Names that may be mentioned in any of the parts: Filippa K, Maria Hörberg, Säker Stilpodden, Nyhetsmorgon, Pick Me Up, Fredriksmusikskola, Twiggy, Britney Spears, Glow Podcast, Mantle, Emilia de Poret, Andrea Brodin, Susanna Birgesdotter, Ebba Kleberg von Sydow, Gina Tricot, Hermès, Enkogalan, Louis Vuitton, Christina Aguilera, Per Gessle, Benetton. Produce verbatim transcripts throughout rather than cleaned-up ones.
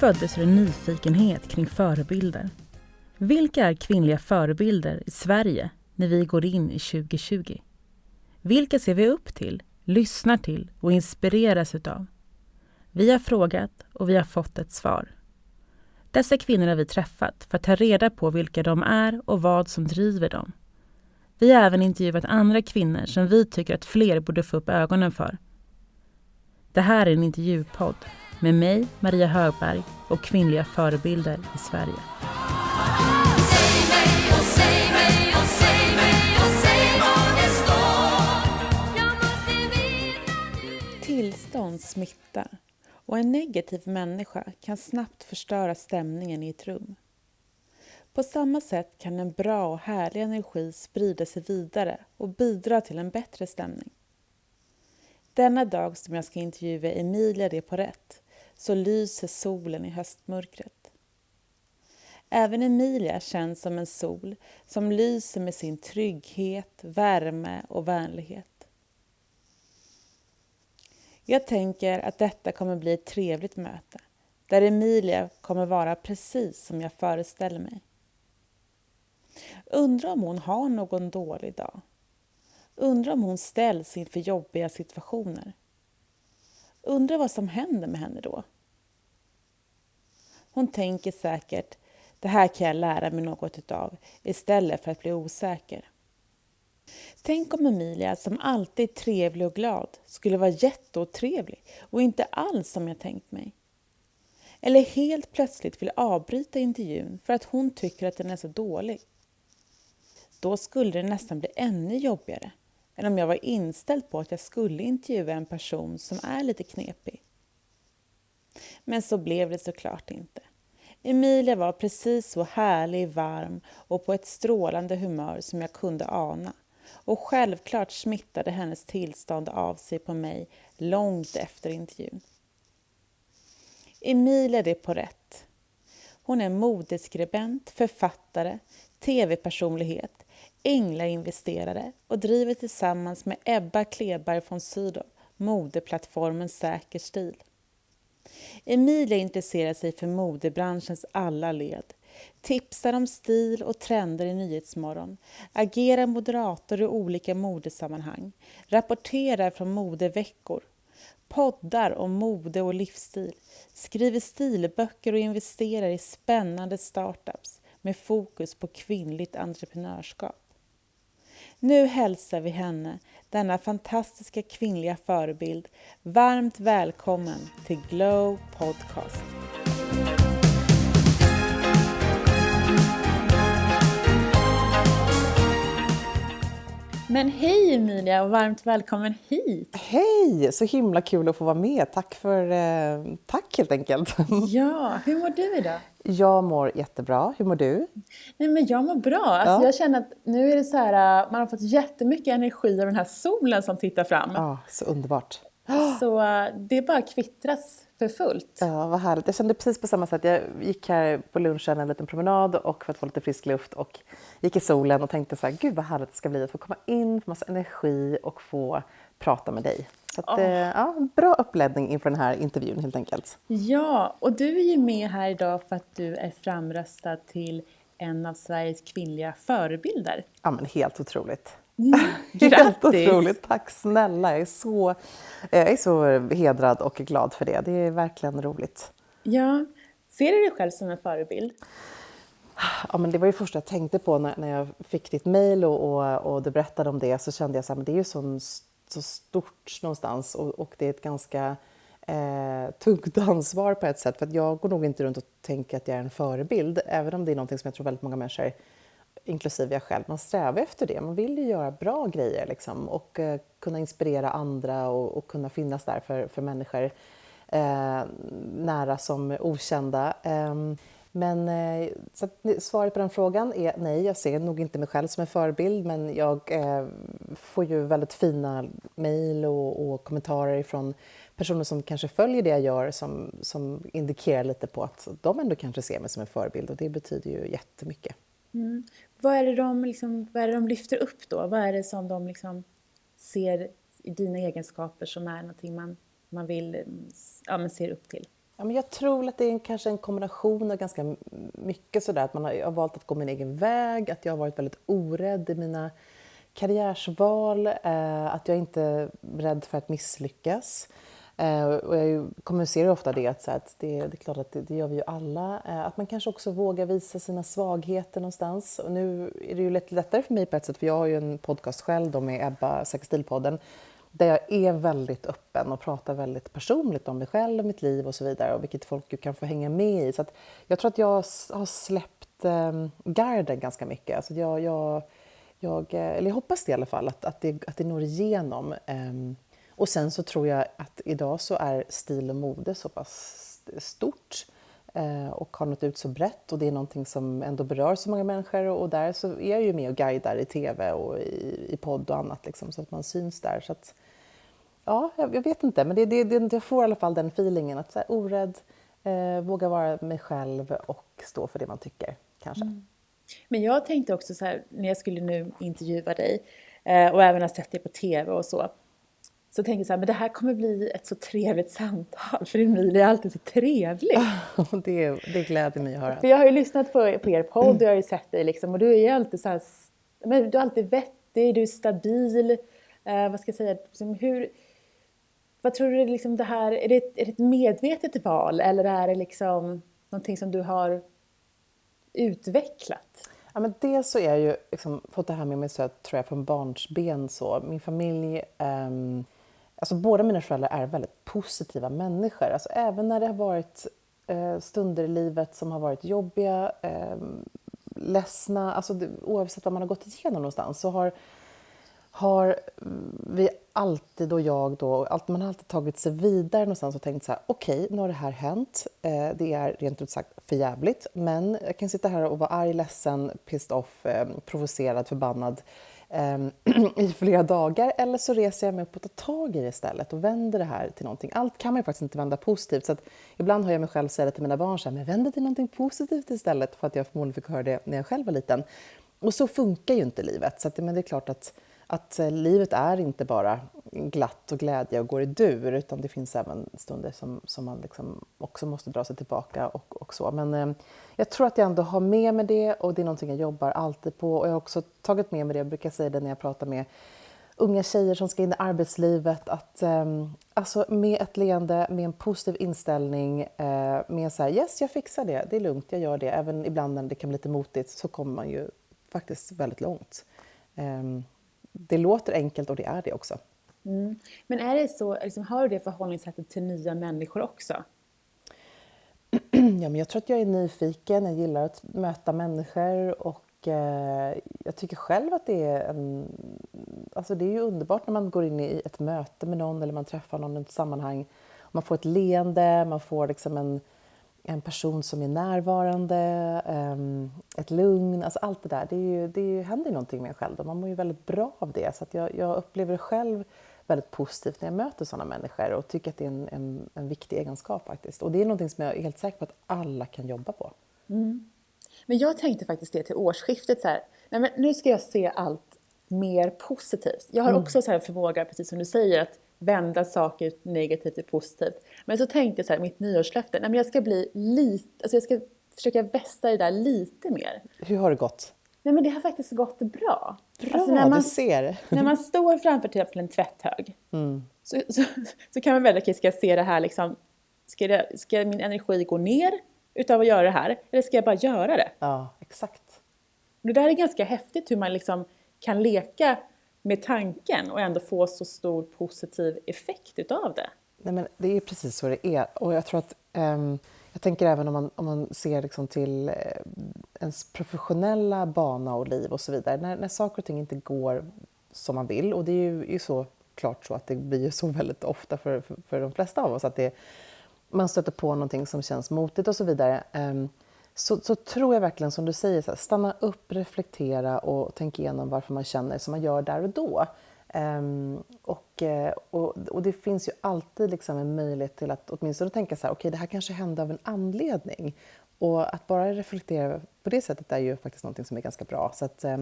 föddes en nyfikenhet kring förebilder. Vilka är kvinnliga förebilder i Sverige när vi går in i tjugohundratjugo? Vilka ser vi upp till, lyssnar till och inspireras utav? Vi har frågat och vi har fått ett svar. Dessa kvinnor har vi träffat för att ta reda på vilka de är och vad som driver dem. Vi har även intervjuat andra kvinnor som vi tycker att fler borde få upp ögonen för. Det här är en intervjupodd med mig, Maria Hörberg, och kvinnliga förebilder i Sverige. Tillstånd smittar och en negativ människa kan snabbt förstöra stämningen i ett rum. På samma sätt kan en bra och härlig energi sprida sig vidare och bidra till en bättre stämning. Denna dag som jag ska intervjua Emilia de Poret så lyser solen i höstmörkret. Även Emilia känns som en sol som lyser med sin trygghet, värme och vänlighet. Jag tänker att detta kommer bli ett trevligt möte, där Emilia kommer vara precis som jag föreställer mig. Undrar om hon har någon dålig dag. Undrar om hon ställs inför jobbiga situationer. Undrar vad som händer med henne då. Hon tänker säkert, det här kan jag lära mig något utav istället för att bli osäker. Tänk om Emilia som alltid är trevlig och glad skulle vara jätteotrevlig och inte alls som jag tänkt mig. Eller helt plötsligt vill avbryta intervjun för att hon tycker att den är så dålig. Då skulle det nästan bli ännu jobbigare än om jag var inställd på att jag skulle intervjua en person som är lite knepig. Men så blev det såklart inte. Emilia var precis så härlig, varm och på ett strålande humör som jag kunde ana. Och självklart smittade hennes tillstånd av sig på mig långt efter intervjun. Emilia de Poret. Hon är modeskribent, författare, tv-personlighet, änglainvesterare och driver tillsammans med Ebba Kleberg von Sydow modeplattformen Säker Stil. Emilia intresserar sig för modebranschens alla led. Tipsar om stil och trender i Nyhetsmorgon, agerar moderator i olika modesammanhang, rapporterar från modeveckor, poddar om mode och livsstil, skriver stilböcker och investerar i spännande startups med fokus på kvinnligt entreprenörskap. Nu hälsar vi henne, denna fantastiska kvinnliga förebild, varmt välkommen till Glow Podcast. Men hej Emilia och varmt välkommen hit! Hej! Så himla kul att få vara med. Tack för... Eh, tack helt enkelt. Ja, hur mår du idag? Jag mår jättebra. Hur mår du? Nej men jag mår bra. Alltså, ja. Jag känner att nu är det så här, man har fått jättemycket energi av den här solen som tittar fram. Ja, så underbart. Så det bara kvittras för fullt. Ja, vad härligt. Jag kände precis på samma sätt. Jag gick här på lunchen en liten promenad och för att få lite frisk luft och gick i solen och tänkte så här, gud vad härligt det ska bli att få komma in, få massa energi och få prata med dig. Så att, oh. eh, ja, bra uppläggning inför den här intervjun helt enkelt. Ja, och du är ju med här idag för att du är framröstad till en av Sveriges kvinnliga förebilder. Ja, men helt otroligt. Mm, helt otroligt, tack snälla. Jag är, så, jag är så hedrad och glad för det. Det är verkligen roligt. Ja, ser du dig själv som en förebild? Ja, men det var ju första jag tänkte på när, när jag fick ditt mejl och, och, och du berättade om det. Så kände jag så här, men det är ju så, så stort någonstans och, och det är ett ganska eh, tungt ansvar på ett sätt. För att jag går nog inte runt och tänker att jag är en förebild. Även om det är någonting som jag tror väldigt många människor, inklusive jag själv, man strävar efter det. Man vill ju göra bra grejer liksom, och eh, kunna inspirera andra och, och kunna finnas där för, för människor eh, nära som okända. Eh, men, eh, så att, svaret på den frågan är nej, jag ser nog inte mig själv som en förebild, men jag eh, får ju väldigt fina mejl och, och kommentarer från personer som kanske följer det jag gör som, som indikerar lite på att de ändå kanske ser mig som en förebild och det betyder ju jättemycket. Mm. Vad är det de liksom, vad är det de lyfter upp då? Vad är det som de liksom ser i dina egenskaper som är någonting man, man vill ja, men ser upp till? Ja, men jag tror att det är en, kanske en kombination av ganska mycket sådär. Att man har, jag har valt att gå min egen väg, att jag har varit väldigt orädd i mina karriärsval. Eh, att jag inte är rädd för att misslyckas. Eh, och jag kommunicerar ofta det, att, så här, att det, det är klart att det, det gör vi ju alla. Eh, att man kanske också vågar visa sina svagheter någonstans. Och nu är det ju lite lättare för mig på ett sätt, för jag har ju en podcast själv då med Ebba, Säker Stilpodden. Där jag är väldigt öppen och pratar väldigt personligt om mig själv, mitt liv och så vidare. Och vilket folk ju kan få hänga med i. Så att jag tror att jag har släppt eh, garden ganska mycket. Alltså jag, jag, jag, eller jag hoppas det i alla fall att, att, det, att det når igenom. Eh, och sen så tror jag att idag så är stil och mode så pass stort. Eh, och har nått ut så brett. Och det är någonting som ändå berör så många människor. Och där så är jag ju med och guidar i tv och i, i podd och annat. Liksom, så att man syns där. Så att, ja, jag vet inte, men det, det, det, jag får i alla fall den feelingen att så här, orädd, eh, våga vara mig själv och stå för det man tycker, kanske. Mm. Men jag tänkte också så här, när jag skulle nu intervjua dig eh, och även ha sett dig på tv och så, så tänkte jag så här, men det här kommer bli ett så trevligt samtal, för Emilia är alltid så trevlig. det, det gläder mig att höra. För jag har ju lyssnat på, på er podd och jag har ju sett dig liksom, och du är ju alltid så här, men du är alltid vettig, du är stabil, eh, vad ska jag säga, liksom, hur... Vad tror du, liksom det här, är det, ett, är det ett medvetet val eller är det liksom någonting som du har utvecklat? Ja, men det så är jag ju liksom, fått det här med mig så att, tror jag, från barnsben. Så. Min familj, eh, alltså båda mina föräldrar är väldigt positiva människor. Alltså, även när det har varit eh, stunder i livet som har varit jobbiga, eh, ledsna, alltså, det, oavsett vad man har gått igenom någonstans så har... har vi alltid, och jag då, man har alltid tagit sig vidare någonstans och tänkt så här, okej, okay, nu har det här hänt. Det är rent ut sagt förjävligt, men jag kan sitta här och vara arg, ledsen, pissed off, provocerad, förbannad i flera dagar. Eller så reser jag mig upp och tar tag i det istället och vänder det här till någonting. Allt kan man ju faktiskt inte vända positivt. Så att ibland hör jag mig själv säga det till mina barn, så här, men vänder till någonting positivt istället, för att jag förmodligen fick höra det när jag själv var liten. Och så funkar ju inte livet, så att, men det är klart att Att livet är inte bara glatt och glädje och går i dur, utan det finns även stunder som, som man liksom också måste dra sig tillbaka och, och så. Men eh, jag tror att jag ändå har med mig det, och det är någonting jag jobbar alltid på. Och jag har också tagit med mig det, jag brukar säga det när jag pratar med unga tjejer som ska in i arbetslivet. Att, eh, alltså med ett leende, med en positiv inställning, eh, med så här, yes jag fixar det, det är lugnt, jag gör det. Även ibland när det kan bli lite motigt så kommer man ju faktiskt väldigt långt. Eh, Det låter enkelt och det är det också. Mm. Men är det så, liksom, har du det förhållningssättet till nya människor också? ja, men jag tror att jag är nyfiken. Jag gillar att möta människor. Och eh, jag tycker själv att det är en... Alltså det är ju underbart när man går in i ett möte med någon. Eller man träffar någon i ett sammanhang. Man får ett leende. Man får liksom en, en person som är närvarande. Eh, ett lugn. Alltså allt det där. Det är ju, det är ju, händer ju någonting med en själv. Och man mår ju väldigt bra av det. Så att jag, jag upplever det själv väldigt positivt när jag möter sådana människor. Och tycker att det är en, en, en viktig egenskap faktiskt. Och det är någonting som jag är helt säker på att alla kan jobba på. Mm. Men jag tänkte faktiskt det till årsskiftet. Så här, nej men nu ska jag se allt mer positivt. Jag har mm. också så här förmåga, precis som du säger, att vända saker negativt till positivt. Men så tänkte jag så här, mitt nyårslöfte. Nej men jag ska bli lite, alltså jag ska försöka vässa det där lite mer. Hur har det gått? Nej men det har faktiskt gått bra. Bra, alltså när man, du ser. När man står framför till exempel en tvätthög. Mm. Så, så, så kan man välja, okej, ska jag se det här liksom. Ska, det, ska min energi gå ner utav att göra det här? Eller ska jag bara göra det? Ja, exakt. Det där är ganska häftigt hur man liksom kan leka med tanken och ändå få så stor positiv effekt utav det. Nej, men det är precis så det är. Och jag tror att um, jag tänker även om man, om man ser liksom till eh, ens professionella bana och liv och så vidare. När, när saker och ting inte går som man vill. Och det är ju, ju så klart så att det blir så väldigt ofta för, för, för de flesta av oss. Att det, man stöter på någonting som känns motigt och så vidare. Um, Så, så tror jag verkligen som du säger, så här, stanna upp, reflektera och tänk igenom varför man känner som man gör där och då. Ehm, och, och, och det finns ju alltid liksom en möjlighet till att åtminstone tänka så här, okej, det här kanske hände av en anledning. Och att bara reflektera på det sättet är ju faktiskt något som är ganska bra. Så att, eh,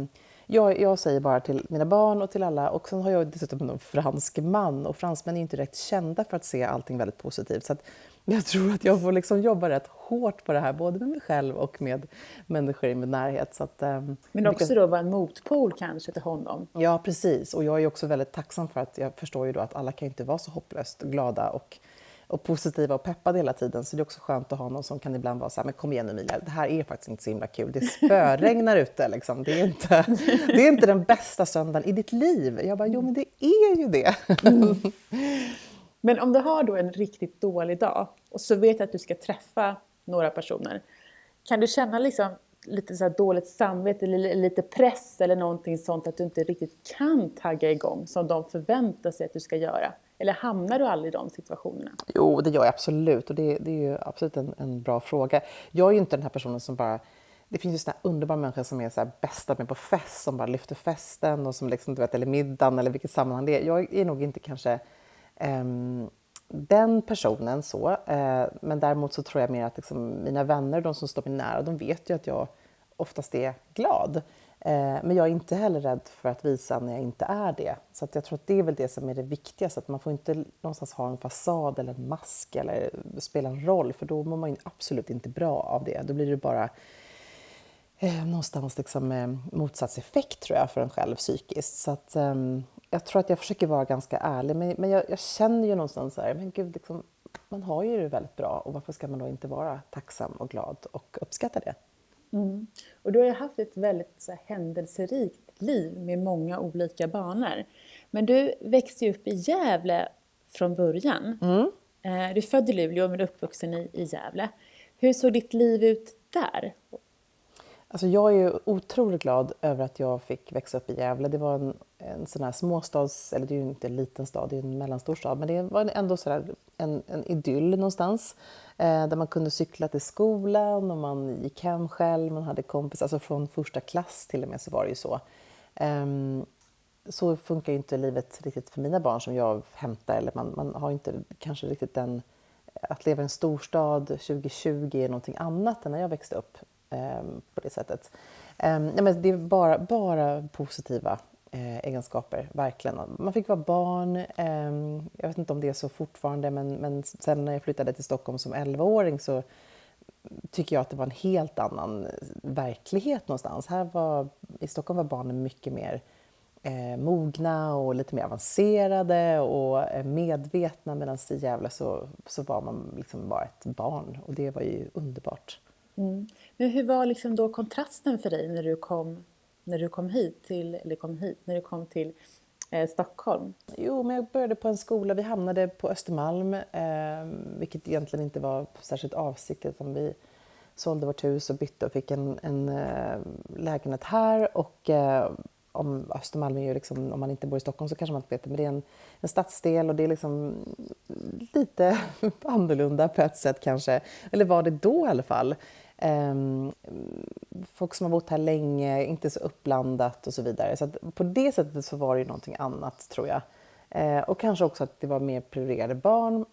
jag, jag säger bara till mina barn och till alla. Och sen har jag dessutom en fransk man. Och fransmän är ju inte direkt kända för att se allting väldigt positivt. Så att jag tror att jag får liksom jobba rätt hårt på det här. Både med mig själv och med människor i min närhet. Så att, eh, Men också mycket... då vara en motpol kanske till honom. Ja, precis. Och jag är också väldigt tacksam för att jag förstår ju då att alla kan inte vara så hopplöst glada och... och positiva och peppade hela tiden. Så det är också skönt att ha någon som kan ibland vara så här, men kom igen Emilia, det här är faktiskt inte så himla kul. Det spöregnar ute liksom. Det är inte, det är inte den bästa söndagen i ditt liv. Jag bara, jo men det är ju det. Mm. Men om du har då en riktigt dålig dag och så vet att du ska träffa några personer. Kan du känna liksom lite så här dåligt samvete eller lite press eller någonting sånt att du inte riktigt kan tagga igång som de förväntar sig att du ska göra? Eller hamnar du aldrig i de situationerna? Jo, det gör jag absolut. Och det, det är ju absolut en, en bra fråga. Jag är ju inte den här personen som bara... Det finns ju såna här underbara människor som är så här bästa med på fest. Som bara lyfter festen. Och som liksom, du vet, eller middagen eller vilket sammanhang det är. Jag är nog inte kanske eh, den personen så. Eh, men däremot så tror jag mer att liksom, mina vänner, de som står mig nära, de vet ju att jag oftast är glad. Men jag är inte heller rädd för att visa när jag inte är det. Så att jag tror att det är väl det som är det viktigaste. Att man får inte någonstans ha en fasad eller en mask eller spela en roll. För då mår man ju absolut inte bra av det. Då blir det bara eh, någonstans liksom, eh, motsatseffekt tror jag för en själv psykiskt. Så att, eh, jag tror att jag försöker vara ganska ärlig. Men, men jag, jag känner ju någonstans så här, men gud, liksom, man har ju det väldigt bra. Och varför ska man då inte vara tacksam och glad och uppskatta det? Mm. Och du har ju haft ett väldigt så här, händelserikt liv med många olika banor. Men du växte ju upp i Gävle från början. Mm. Du är född i Luleå men uppvuxen i, i Gävle. Hur såg ditt liv ut där? Alltså jag är ju otroligt glad över att jag fick växa upp i Gävle. Det var en, en sån här småstads, eller det är ju inte en liten stad, det är en mellanstor stad. Men det var ändå så där en, en idyll någonstans. Eh, där man kunde cykla till skolan och man gick hem själv. Man hade kompisar, alltså från första klass till och med så var det ju så. Eh, så funkar ju inte livet riktigt för mina barn som jag hämtar. Eller man, man har inte kanske riktigt den, att leva i en storstad tjugo tjugo är någonting annat än när jag växte upp. På det sättet. Det är bara, bara positiva egenskaper, verkligen. Man fick vara barn, jag vet inte om det är så fortfarande, men, men sen när jag flyttade till Stockholm som elvaåring så tycker jag att det var en helt annan verklighet någonstans. Här var, i Stockholm var barnen mycket mer mogna och lite mer avancerade och medvetna, medan i Gävle så, så var man liksom bara ett barn och det var ju underbart. Mm. Men hur var liksom då kontrasten för dig när du kom, när du kom hit till, eller kom hit, när du kom till eh, Stockholm? Jo, men jag började på en skola, vi hamnade på Östermalm, eh, vilket egentligen inte var särskilt avsiktligt. Vi sålde vårt hus och bytte och fick en, en eh, lägenhet här. Och eh, om Östermalm är ju liksom, om man inte bor i Stockholm så kanske man inte vet det, men det är en, en stadsdel och det är liksom lite annorlunda på ett sätt kanske. Eller var det då i alla fall. Folk som har bott här länge, inte så uppblandat och så vidare. Så att på det sättet så var det ju någonting annat tror jag. Och kanske också att det var mer prioriterade barn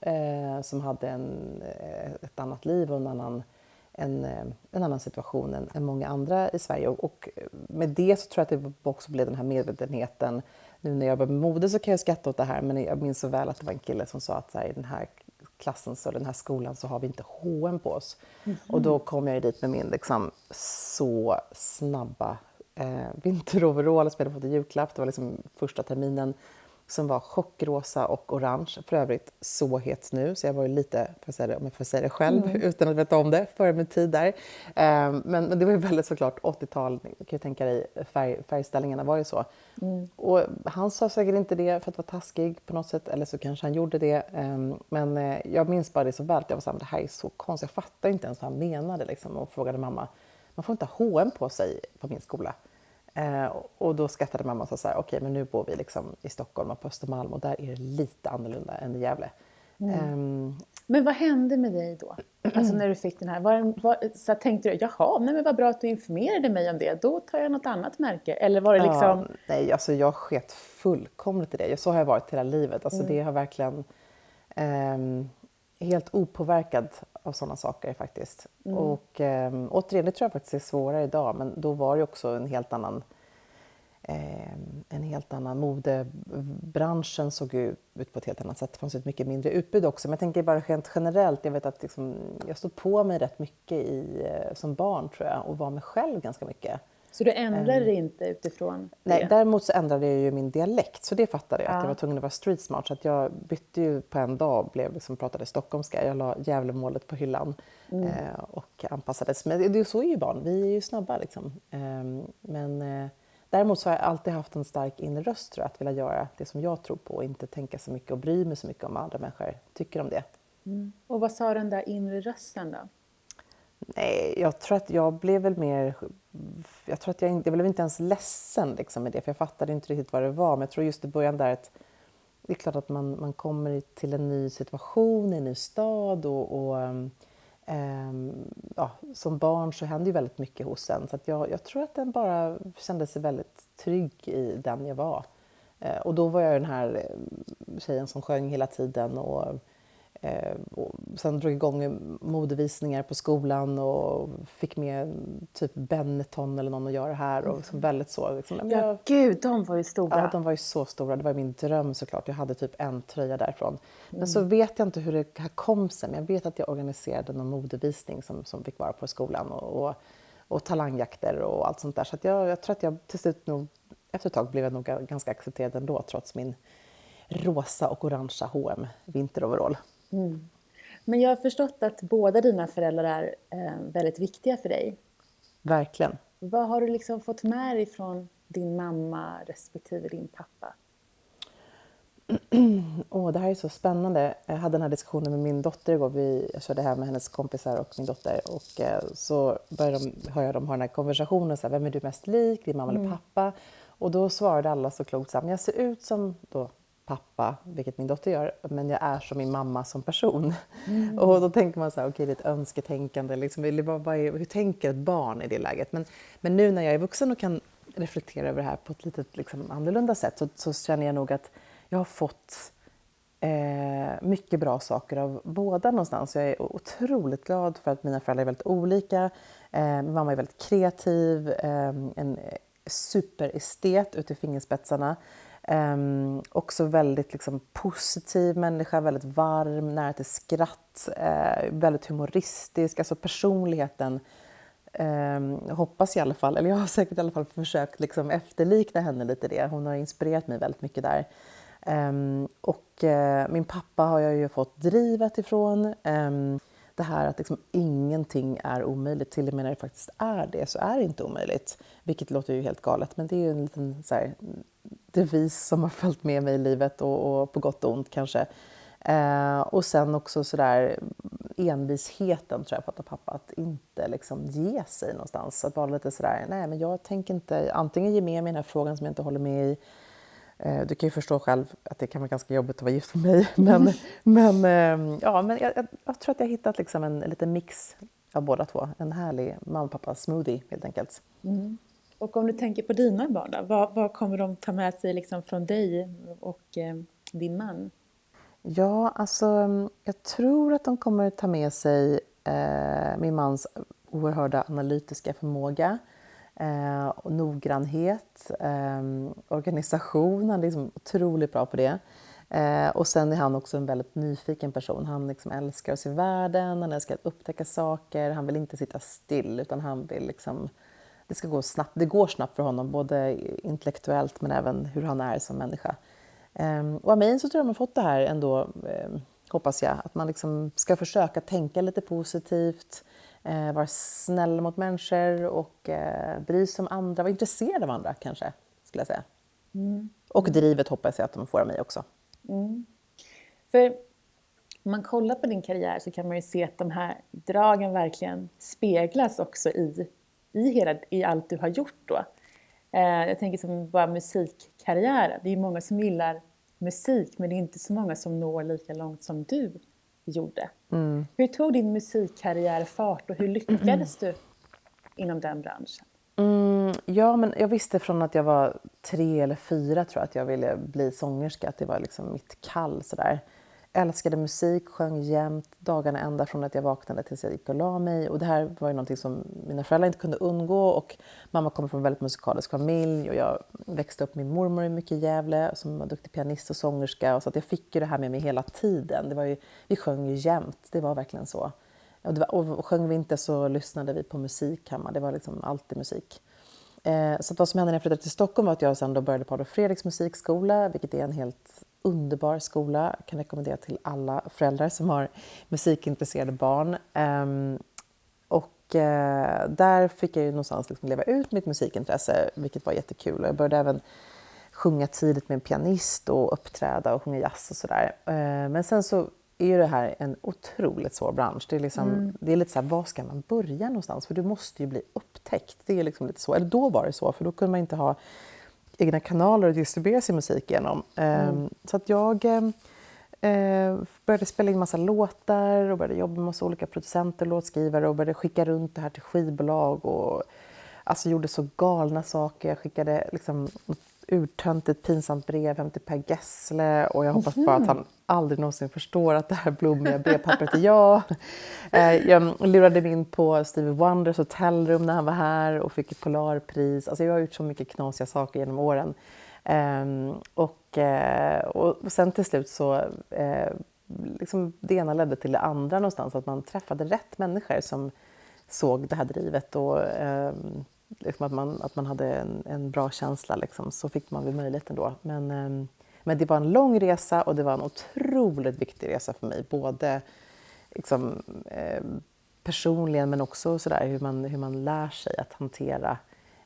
som hade en, ett annat liv och en annan, en, en annan situation än, än många andra i Sverige. Och med det så tror jag att det också blev den här medvetenheten. Nu när jag var med mode så kan jag skratta åt det här, men jag minns så väl att det var en kille som sa att så här, i den här klassen så den här skolan så har vi inte H och M på oss. Mm. Och då kom jag dit med min liksom, så snabba eh, vinteroverall som jag hade fått i julklapp. Det var liksom första terminen som var chockrosa och orange. För övrigt så het nu så jag var ju lite, för att säga det, om jag får säga det själv mm. utan att veta om det, före min tid där. Eh, men, men det var ju väldigt såklart åttiotal, kan jag tänka dig, färg, färgställningarna var ju så. Mm. Och han sa säkert inte det för att vara taskig på något sätt, eller så kanske han gjorde det. Eh, men eh, jag minns bara det så väl, jag var så här, det här är så konstigt, jag fattar inte ens vad han menade liksom, och frågade mamma, man får inte ha H och M på sig på min skola. Eh, och då skrattade mamma och sa okej okay, men nu bor vi liksom i Stockholm och på Östermalm och där är det lite annorlunda än i Gävle. Mm. Eh. Men vad hände med dig då? Alltså när du fick den här, var, var, så tänkte du jaha, nej men vad bra att du informerade mig om det, då tar jag något annat märke. Eller var det liksom... Ja, nej, alltså jag sket fullkomligt i det. Så har jag varit hela livet. Alltså mm. det har verkligen... Eh, helt opåverkad av sådana saker faktiskt. Mm. Och eh, återigen, det tror jag faktiskt är svårare idag, men då var det också en helt annan eh, en helt annan modebranschen såg ut, ut på ett helt annat sätt. Det fanns ett mycket mindre utbud också, men jag tänker bara rent generellt, jag vet att liksom, jag stod på mig rätt mycket i, som barn tror jag, och var mig själv ganska mycket. Så du ändrade det inte utifrån det? Nej, däremot så ändrade jag ju min dialekt. Så det fattade jag, ja. Att jag var tvungen att vara street smart. Så att jag bytte ju på en dag och blev, liksom, pratade stockholmska. Jag la Gävlemålet på hyllan mm. eh, och anpassades. Men det är så är ju barn, vi är ju snabba liksom. Eh, men eh, däremot så har jag alltid haft en stark inre röst, tror jag, att vilja göra det som jag tror på. Och inte tänka så mycket och bry mig så mycket om vad andra människor tycker om det. Mm. Och vad sa den där inre rösten då? Nej, jag tror att jag blev väl mer... Jag tror att jag, inte, jag blev inte ens ledsen liksom med det, för jag fattade inte riktigt vad det var. Men jag tror just i början där att det är klart att man, man kommer till en ny situation, en ny stad. Och, och ähm, ja, som barn så händer ju väldigt mycket hos en. Så att jag, jag tror att den bara kände sig väldigt trygg i den jag var. Äh, och då var jag den här tjejen som sjöng hela tiden och... Och sen drog igång modevisningar på skolan och fick med typ Benetton eller någon att göra det här. Och så väldigt så, liksom. Ja, jag, gud, de var ju stora. Ja, de var ju så stora. Det var min dröm såklart. Jag hade typ en tröja därifrån. Men mm. så vet jag inte hur det här kom sig. Men jag vet att jag organiserade någon modevisning som, som fick vara på skolan. Och, och, och talangjakter och allt sånt där. Så att jag, jag tror att jag till slut nog, efter ett tag blev jag nog ganska accepterad ändå. Trots min rosa och orangea H och M vinteroverall. Mm. Men jag har förstått att båda dina föräldrar är eh, väldigt viktiga för dig. Verkligen. Vad har du liksom fått med dig från din mamma respektive din pappa? Oh, det här är så spännande. Jag hade den här diskussionen med min dotter igår. Vi körde här med hennes kompisar och min dotter. Och eh, så började de, hör jag dem ha den här konversationen. Så här, vem är du mest lik? Din mamma mm. eller pappa? Och då svarade alla så klokt. Så här, men jag ser ut som... Då, pappa, vilket min dotter gör, men jag är som min mamma som person. Mm. Och då tänker man så här, okej, okay, det är ett önsketänkande. Liksom, är, hur tänker ett barn i det läget? Men, men nu när jag är vuxen och kan reflektera över det här på ett lite liksom, annorlunda sätt så, så känner jag nog att jag har fått eh, mycket bra saker av båda någonstans. Jag är otroligt glad för att mina föräldrar är väldigt olika. Eh, min mamma är väldigt kreativ, eh, en superestet ute i fingerspetsarna. Um, också väldigt liksom, positiv människa, väldigt varm, nära till skratt, uh, väldigt humoristisk. Alltså personligheten um, hoppas i alla fall, eller jag har säkert i alla fall försökt liksom, efterlikna henne lite det. Hon har inspirerat mig väldigt mycket där. Um, och uh, min pappa har jag ju fått drivet ifrån. Um, Det här att liksom ingenting är omöjligt, till och med när det faktiskt är det så är det inte omöjligt. Vilket låter ju helt galet, men det är ju en liten så här, devis som har följt med mig i livet och, och på gott och ont kanske. Eh, och sen också så där envisheten tror jag på att pappa, att inte liksom ge sig någonstans. Att vara lite sådär, nej men jag tänker inte, antingen ge med mig den här frågan som jag inte håller med i. Du kan ju förstå själv att det kan vara ganska jobbigt att vara gift för mig. Men, men, ja, men jag, jag tror att jag har hittat liksom en, en liten mix av båda två. En härlig mamma och pappa smoothie helt enkelt. Mm. Och om du tänker på dina barn då, vad, vad kommer de ta med sig liksom från dig och eh, din man? Ja, alltså jag tror att de kommer ta med sig eh, min mans oerhörda analytiska förmåga. Eh, och noggrannhet, eh, organisation, han är liksom otroligt bra på det. Eh, och sen är han också en väldigt nyfiken person. Han liksom älskar att se världen, han älskar att upptäcka saker. Han vill inte sitta still utan han vill liksom, det ska gå snabbt. Det går snabbt för honom, både intellektuellt men även hur han är som människa. Eh, och av mig så tror jag man fått det här ändå, eh, hoppas jag. Att man liksom ska försöka tänka lite positivt. Eh, var snäll mot människor och eh, bry sig om andra. Var intresserad av andra kanske, skulle jag säga. Mm. Och drivet hoppas jag att de får av mig också. Mm. För om man kollar på din karriär så kan man ju se att de här dragen verkligen speglas också i, i, hela, i allt du har gjort då. Eh, jag tänker som bara musikkarriären. Det är ju många som gillar musik men det är inte så många som når lika långt som du gjorde. Mm. Hur tog din musikkarriär fart och hur lyckades du inom den branschen? Mm, ja, men jag visste från att jag var tre eller fyra tror jag att jag ville bli sångerska, att det var liksom mitt kall sådär. älskade musik, sjöng jämt dagarna ända från att jag vaknade tills jag gick och la mig. Och det här var ju någonting som mina föräldrar inte kunde undgå, och mamma kom från en väldigt musikalisk familj och jag växte upp med min mormor mycket i Gävle som var duktig pianist och sångerska, och så att jag fick ju det här med mig hela tiden. Det var ju, vi sjöng ju jämt, det var verkligen så. Och, det var, och sjöng vi inte så lyssnade vi på musik hemma, det var liksom alltid musik. Eh, så att vad som hände när jag flyttade till Stockholm var att jag sen då började på Fredriksmusikskola, vilket är en helt underbar skola. Jag kan rekommendera till alla föräldrar som har musikintresserade barn. Um, och eh, där fick jag ju någonstans liksom leva ut mitt musikintresse, vilket var jättekul. Och jag började även sjunga tidigt med en pianist och uppträda och sjunga jazz och sådär. Eh, men sen så är ju det här en otroligt svår bransch. Det är, liksom, mm. det är lite så här, var ska man börja någonstans? För du måste ju bli upptäckt. Det är liksom lite så. Eller då var det så, för då kunde man inte ha egna kanaler att distribuera sin musik genom. Mm. Um, så att jag eh, började spela in massa låtar och började jobba med massa olika producenter, låtskrivare, och började skicka runt det här till skivbolag och alltså gjorde så galna saker. Jag skickade liksom urtöntigt pinsamt brev hem till Per Gessle, och jag hoppas bara att han aldrig någonsin förstår att det här blommiga brevpappret är jag. Jag lurade mig in på Stevie Wonders hotellrum när han var här och fick ett Polarpris. Alltså jag har gjort så mycket knasiga saker genom åren. Och, och sen till slut så liksom det ena ledde till det andra någonstans, att man träffade rätt människor som såg det här drivet, och liksom att, man, att man hade en, en bra känsla liksom, så fick man väl möjligheten då. Men, eh, men det var en lång resa, och det var en otroligt viktig resa för mig. Både liksom, eh, personligen, men också sådär, hur, man, hur man lär sig att hantera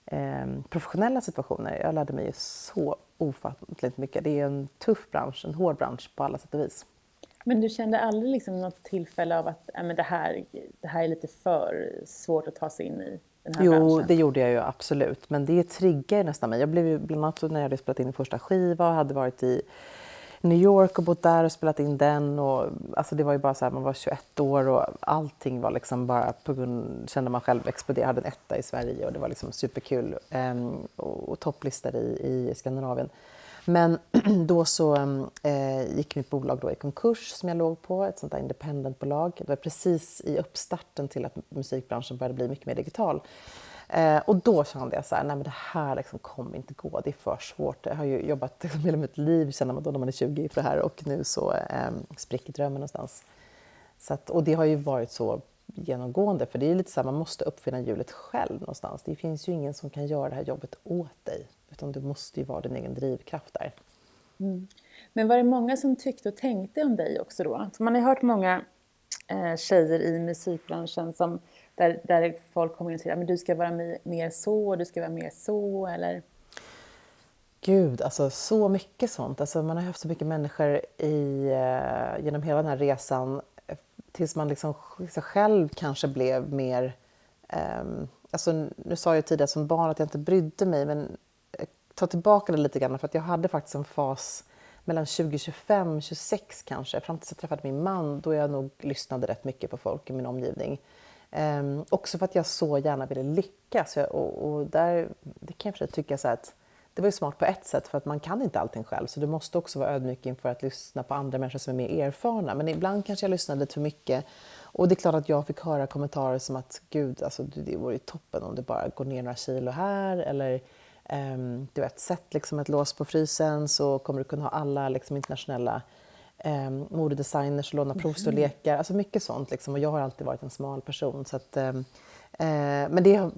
eh, professionella situationer. Jag lärde mig så ofattligt mycket. Det är en tuff bransch, en hård bransch på alla sätt och vis. Men du kände aldrig liksom något tillfälle av att äh, men det, här, det här är lite för svårt att ta sig in i? Jo, branschen. Det gjorde jag ju absolut. Men det triggar ju nästan mig. Jag blev ju bland annat när jag hade spelat in min första skiva och hade varit i New York och bott där och spelat in den. Och, alltså det var ju bara så här, man var tjugoett år och allting var liksom bara på grund, kände man själv exploderade. Jag hade en etta i Sverige och det var liksom superkul. Ehm, och, och topplistar i, i Skandinavien. Men då så eh, gick mitt bolag då i konkurs som jag låg på, ett sånt där independentbolag. Det var precis i uppstarten till att musikbranschen började bli mycket mer digital. Eh, och då kände jag så här, nej men det här liksom kommer inte gå, det är för svårt. Jag har ju jobbat liksom, hela mitt liv, känner man då när man är tjugo för det här, och nu så eh, spricker drömmen någonstans. Så att, och det har ju varit så genomgående, för det är lite så här, man måste uppfinna hjulet själv någonstans. Det finns ju ingen som kan göra det här jobbet åt dig, utan du måste ju vara din egen drivkraft där. Mm. Men var det många som tyckte och tänkte om dig också då? För man har hört många eh, tjejer i musikbranschen som, där, där folk kommer in och säger att du ska vara mi- mer så, du ska vara mer så, eller... Gud, alltså så mycket sånt. Alltså, man har haft så mycket människor i, eh, genom hela den här resan tills man liksom själv kanske blev mer... Eh, alltså, nu sa jag tidigare som barn att jag inte brydde mig, men... ta tillbaka det lite grann, för att jag hade faktiskt en fas mellan tjugo, tjugofem, tjugosex kanske, fram tills jag träffade min man, då jag nog lyssnade rätt mycket på folk i min omgivning. Ehm, också för att jag så gärna ville lyckas, och, och där, det kan jag tycka så här att det var ju smart på ett sätt, för att man kan inte allting själv, så du måste också vara ödmjuk inför att lyssna på andra människor som är mer erfarna. Men ibland kanske jag lyssnade lite för mycket, och det är klart att jag fick höra kommentarer som att gud, alltså, det vore ju toppen om du bara går ner några kilo här, eller Um, du vet, sätt liksom ett lås på frysen så kommer du kunna ha alla liksom, internationella um, modedesigners och låna provstorlekar. Mm. Alltså mycket sånt liksom. Och jag har alltid varit en smal person. Så att, um, uh, men det,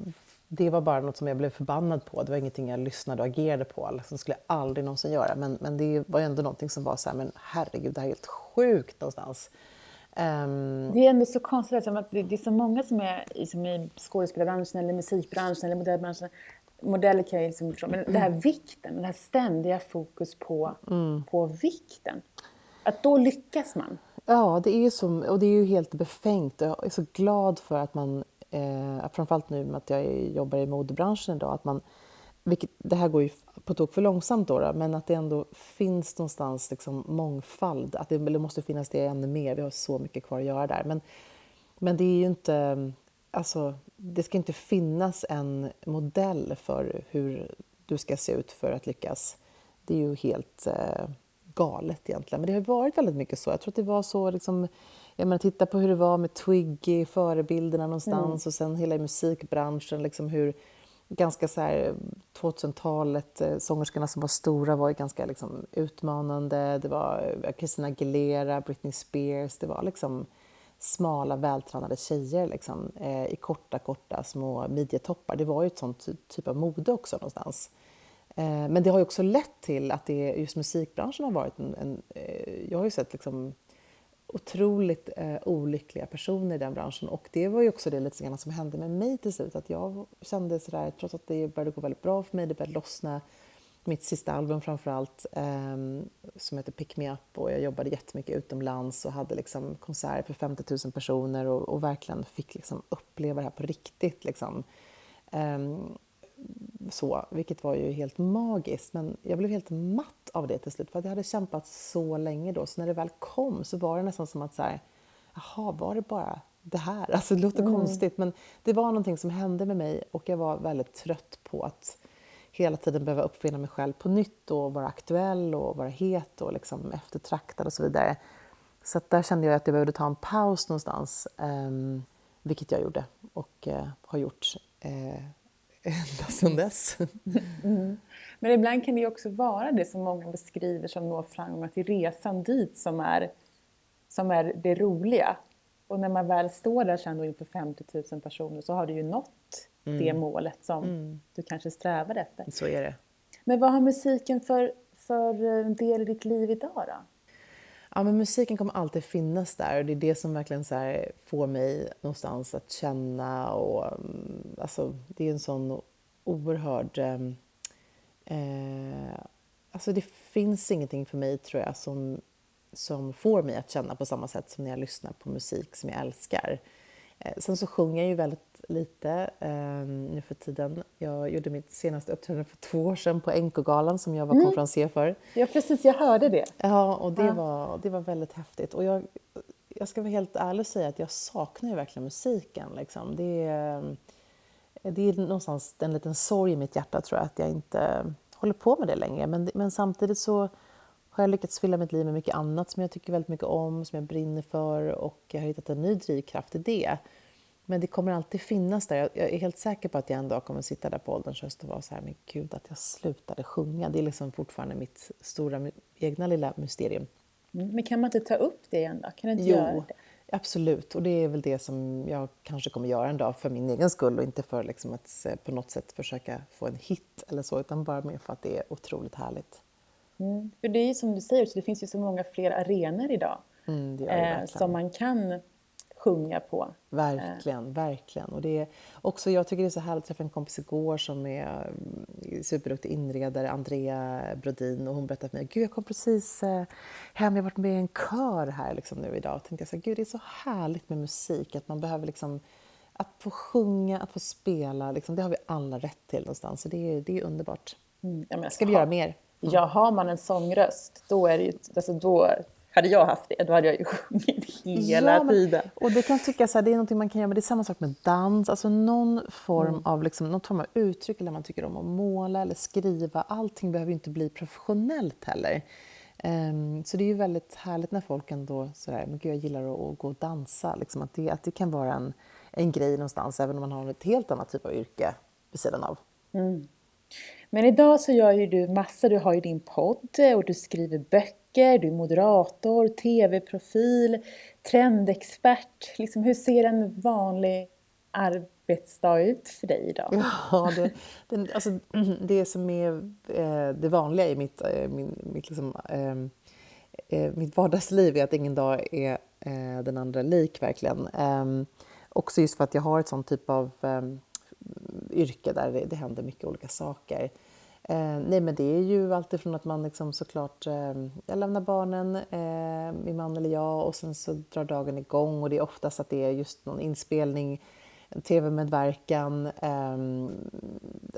det var bara något som jag blev förbannad på. Det var ingenting jag lyssnade och agerade på. Liksom, det skulle jag aldrig någonsin göra. Men, men det var ju ändå någonting som var så här, men herregud, det här är helt sjukt någonstans. Um, det är ändå så konstigt att det, det är så många som är, som är i skådespelarbranschen eller musikbranschen eller modellbranschen. Modeller kan jag liksom förstå, men den här vikten, den här ständiga fokus på, mm. på vikten. Att då lyckas man. Ja, det är ju som, och det är ju helt befängt. Jag är så glad för att man, eh, framförallt nu med att jag jobbar i modebranschen idag, att man, vilket, det här går ju på tok för långsamt då, då, men att det ändå finns någonstans liksom mångfald. Att det, det måste finnas det ännu mer, vi har så mycket kvar att göra där. Men, men det är ju inte... Alltså, det ska inte finnas en modell för hur du ska se ut för att lyckas. Det är ju helt eh, galet egentligen. Men det har varit väldigt mycket så. Jag tror att det var så liksom, jag menar, titta på hur det var med Twiggy, förebilderna någonstans mm. och sen hela musikbranschen, liksom hur ganska så här tjugohundratalet sångerskorna som var stora var ganska liksom utmanande. Det var Christina Aguilera, Britney Spears, det var liksom smala, vältränade tjejer liksom, eh, i korta, korta små midjetoppar. Det var ju ett sånt typ av mode också någonstans. Eh, men det har ju också lett till att det, just musikbranschen har varit en... en eh, jag har ju sett liksom otroligt eh, olyckliga personer i den branschen. Och det var ju också det lite grann som hände med mig till slut. Att jag kände sådär, trots att det började gå väldigt bra för mig, det började lossna. Mitt sista album framförallt eh, som heter Pick Me Up, och jag jobbade jättemycket utomlands och hade liksom konserter för femtio tusen personer och, och verkligen fick liksom uppleva det här på riktigt. Liksom. Eh, så, vilket var ju helt magiskt, men jag blev helt matt av det till slut för att jag hade kämpat så länge då, så när det väl kom så var det nästan som att så här, jaha, var det bara det här? Alltså det låter mm. konstigt, men det var någonting som hände med mig och jag var väldigt trött på att hela tiden behöva uppfinna mig själv på nytt och vara aktuell och vara het och liksom eftertraktad och så vidare. Så att där kände jag att jag behövde ta en paus någonstans, eh, vilket jag gjorde och eh, har gjort eh, ända sedan dess. Mm. Men ibland kan det ju också vara det som många beskriver som når fram, att det är resan dit som är, som är det roliga. Och när man väl står där sen då inför femtio tusen personer så har du ju nått mm. det målet som mm. du kanske strävar efter. Så är det. Men vad har musiken för, för del i ditt liv idag då? Ja, men musiken kommer alltid finnas där och det är det som verkligen så här får mig någonstans att känna. Och, alltså, det är en sån oerhörd... Eh, alltså det finns ingenting för mig tror jag som, som får mig att känna på samma sätt som när jag lyssnar på musik som jag älskar. Eh, sen så sjunger jag ju väldigt lite eh, nu för tiden. Jag gjorde mitt senaste uppträdande för två år sedan på Enkogalan som jag var mm. konferencier för. Ja precis, jag hörde det. Ja, och det, ja. Var, det var väldigt häftigt. Och jag, jag ska vara helt ärlig och säga att jag saknar ju verkligen musiken. Liksom. Det är... Det är någonstans en liten sorg i mitt hjärta tror jag, att jag inte håller på med det längre. Men, men samtidigt så har jag lyckats fylla mitt liv med mycket annat som jag tycker väldigt mycket om, som jag brinner för, och jag har hittat en ny drivkraft i det. Men det kommer alltid finnas där. Jag, jag är helt säker på att jag en dag kommer sitta där på ålderns höst och vara så här, men gud att jag slutade sjunga. Det är liksom fortfarande mitt stora egna lilla mysterium. Mm, men kan man inte ta upp det igen då? Kan du inte jo. Göra det? Absolut, och det är väl det som jag kanske kommer göra en dag för min egen skull och inte för liksom att på något sätt försöka få en hit eller så, utan bara mer för att det är otroligt härligt. Mm. För det är ju som du säger, så det finns ju så många fler arenor idag mm, det gör det eh, som man kan sjunga på. Verkligen, eh. verkligen. Och det är också, jag tycker det är så härligt att träffa en kompis igår som är superduktig inredare, Andrea Brodin, och hon berättade för mig, gud jag kom precis hem, jag har varit med i en kör här liksom nu idag, och tänkte jag så här, gud det är så härligt med musik, att man behöver liksom, att få sjunga, att få spela, liksom, det har vi alla rätt till någonstans, så det är, det är underbart. Mm. Ja, men, ska vi ha, göra mer? Mm. Ja, har man en sångröst, då är det ju, alltså då... Hade jag haft det, då hade jag ju sjungit hela ja, men, tiden. Och det kan jag tycka så här, det är någonting man kan göra, men det är samma sak med dans. Alltså någon form mm. av liksom, någon form av uttryck, eller man tycker om att måla eller skriva. Allting behöver ju inte bli professionellt heller. Um, så det är ju väldigt härligt när folk ändå sådär, men gud jag gillar att, att gå och dansa. Liksom, att, det, att det kan vara en, en grej någonstans, även om man har ett helt annat typ av yrke vid sidan av. Mm. Men idag så gör ju du massa, du har ju din podd och du skriver böcker. Du är moderator, tv-profil, trendexpert. Liksom, hur ser en vanlig arbetsdag ut för dig idag? Ja, det, det, alltså, det som är det vanliga i mitt, min, mitt, liksom, eh, mitt vardagsliv är att ingen dag är eh, den andra lik verkligen. Eh, också just för att jag har ett sånt typ av eh, yrke där det, det händer mycket olika saker. Eh, nej men det är ju alltid från att man liksom såklart, eh, jag lämnar barnen, eh, min man eller jag, och sen så drar dagen igång, och det är oftast att det är just någon inspelning, tv-medverkan, eh,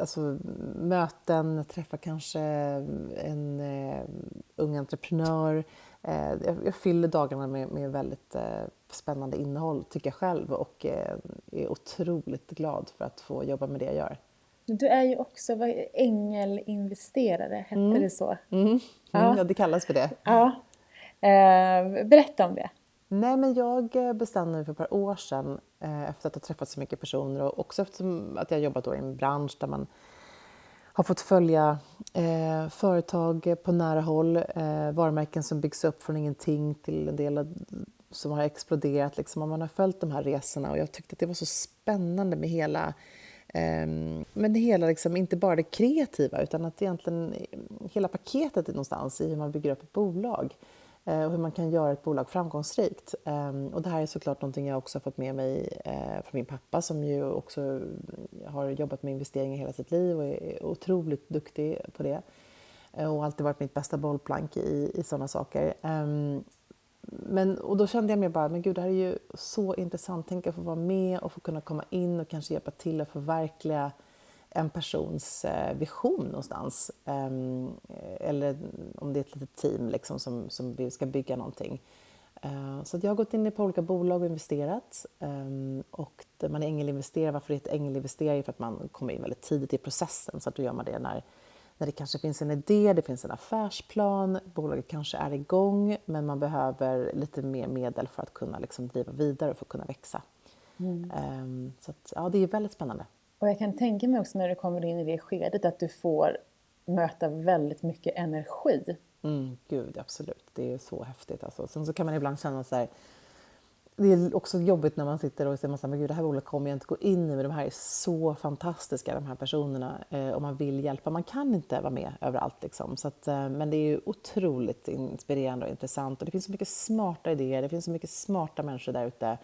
alltså möten, träffa kanske en eh, ung entreprenör. Eh, jag, jag fyller dagarna med, med väldigt eh, spännande innehåll tycker jag själv, och eh, är otroligt glad för att få jobba med det jag gör. Du är ju också ängelinvesterare, hette mm. det så? Mm. Mm. Ja. ja, det kallas för det. Ja. Eh, berätta om det. Nej, men jag bestämde mig för ett par år sedan eh, efter att ha träffat så mycket personer och också eftersom att jag jobbat då i en bransch där man har fått följa eh, företag på nära håll, eh, varumärken som byggs upp från ingenting till en del av, som har exploderat. Liksom. Man har följt de här resorna och jag tyckte att det var så spännande med hela... Men det hela, liksom, inte bara det kreativa utan att egentligen hela paketet är någonstans i hur man bygger upp ett bolag och hur man kan göra ett bolag framgångsrikt. Och det här är såklart någonting jag också har fått med mig från min pappa som ju också har jobbat med investeringar hela sitt liv och är otroligt duktig på det och alltid varit mitt bästa bollplank i, i sådana saker. Men, och då kände jag mig bara, men gud, det här är ju så intressant. Tänk att få vara med och få kunna komma in och kanske hjälpa till att förverkliga en persons vision någonstans. Eller om det är ett litet team liksom, som, som ska bygga någonting. Så att jag har gått in på olika bolag och investerat. Och man är ängelinvesterare. Varför är det ängelinvesterare? För att man kommer in väldigt tidigt i processen. Så att då gör man det när... När det kanske finns en idé, det finns en affärsplan, bolaget kanske är igång men man behöver lite mer medel för att kunna liksom driva vidare och för att kunna växa. Mm. Um, så att, ja, det är väldigt spännande. Och jag kan tänka mig också när du kommer in i det skedet att du får möta väldigt mycket energi. Mm, gud, absolut. Det är så häftigt. Alltså. Sen så kan man ibland känna så här... Det är också jobbigt när man sitter och säger att det här bolaget kommer jag inte gå in i. Men de här är så fantastiska, de här personerna. Eh, om man vill hjälpa. Man kan inte vara med överallt. Liksom. Så att, eh, men det är ju otroligt inspirerande och intressant. Och det finns så mycket smarta idéer. Det finns så mycket smarta människor där ute.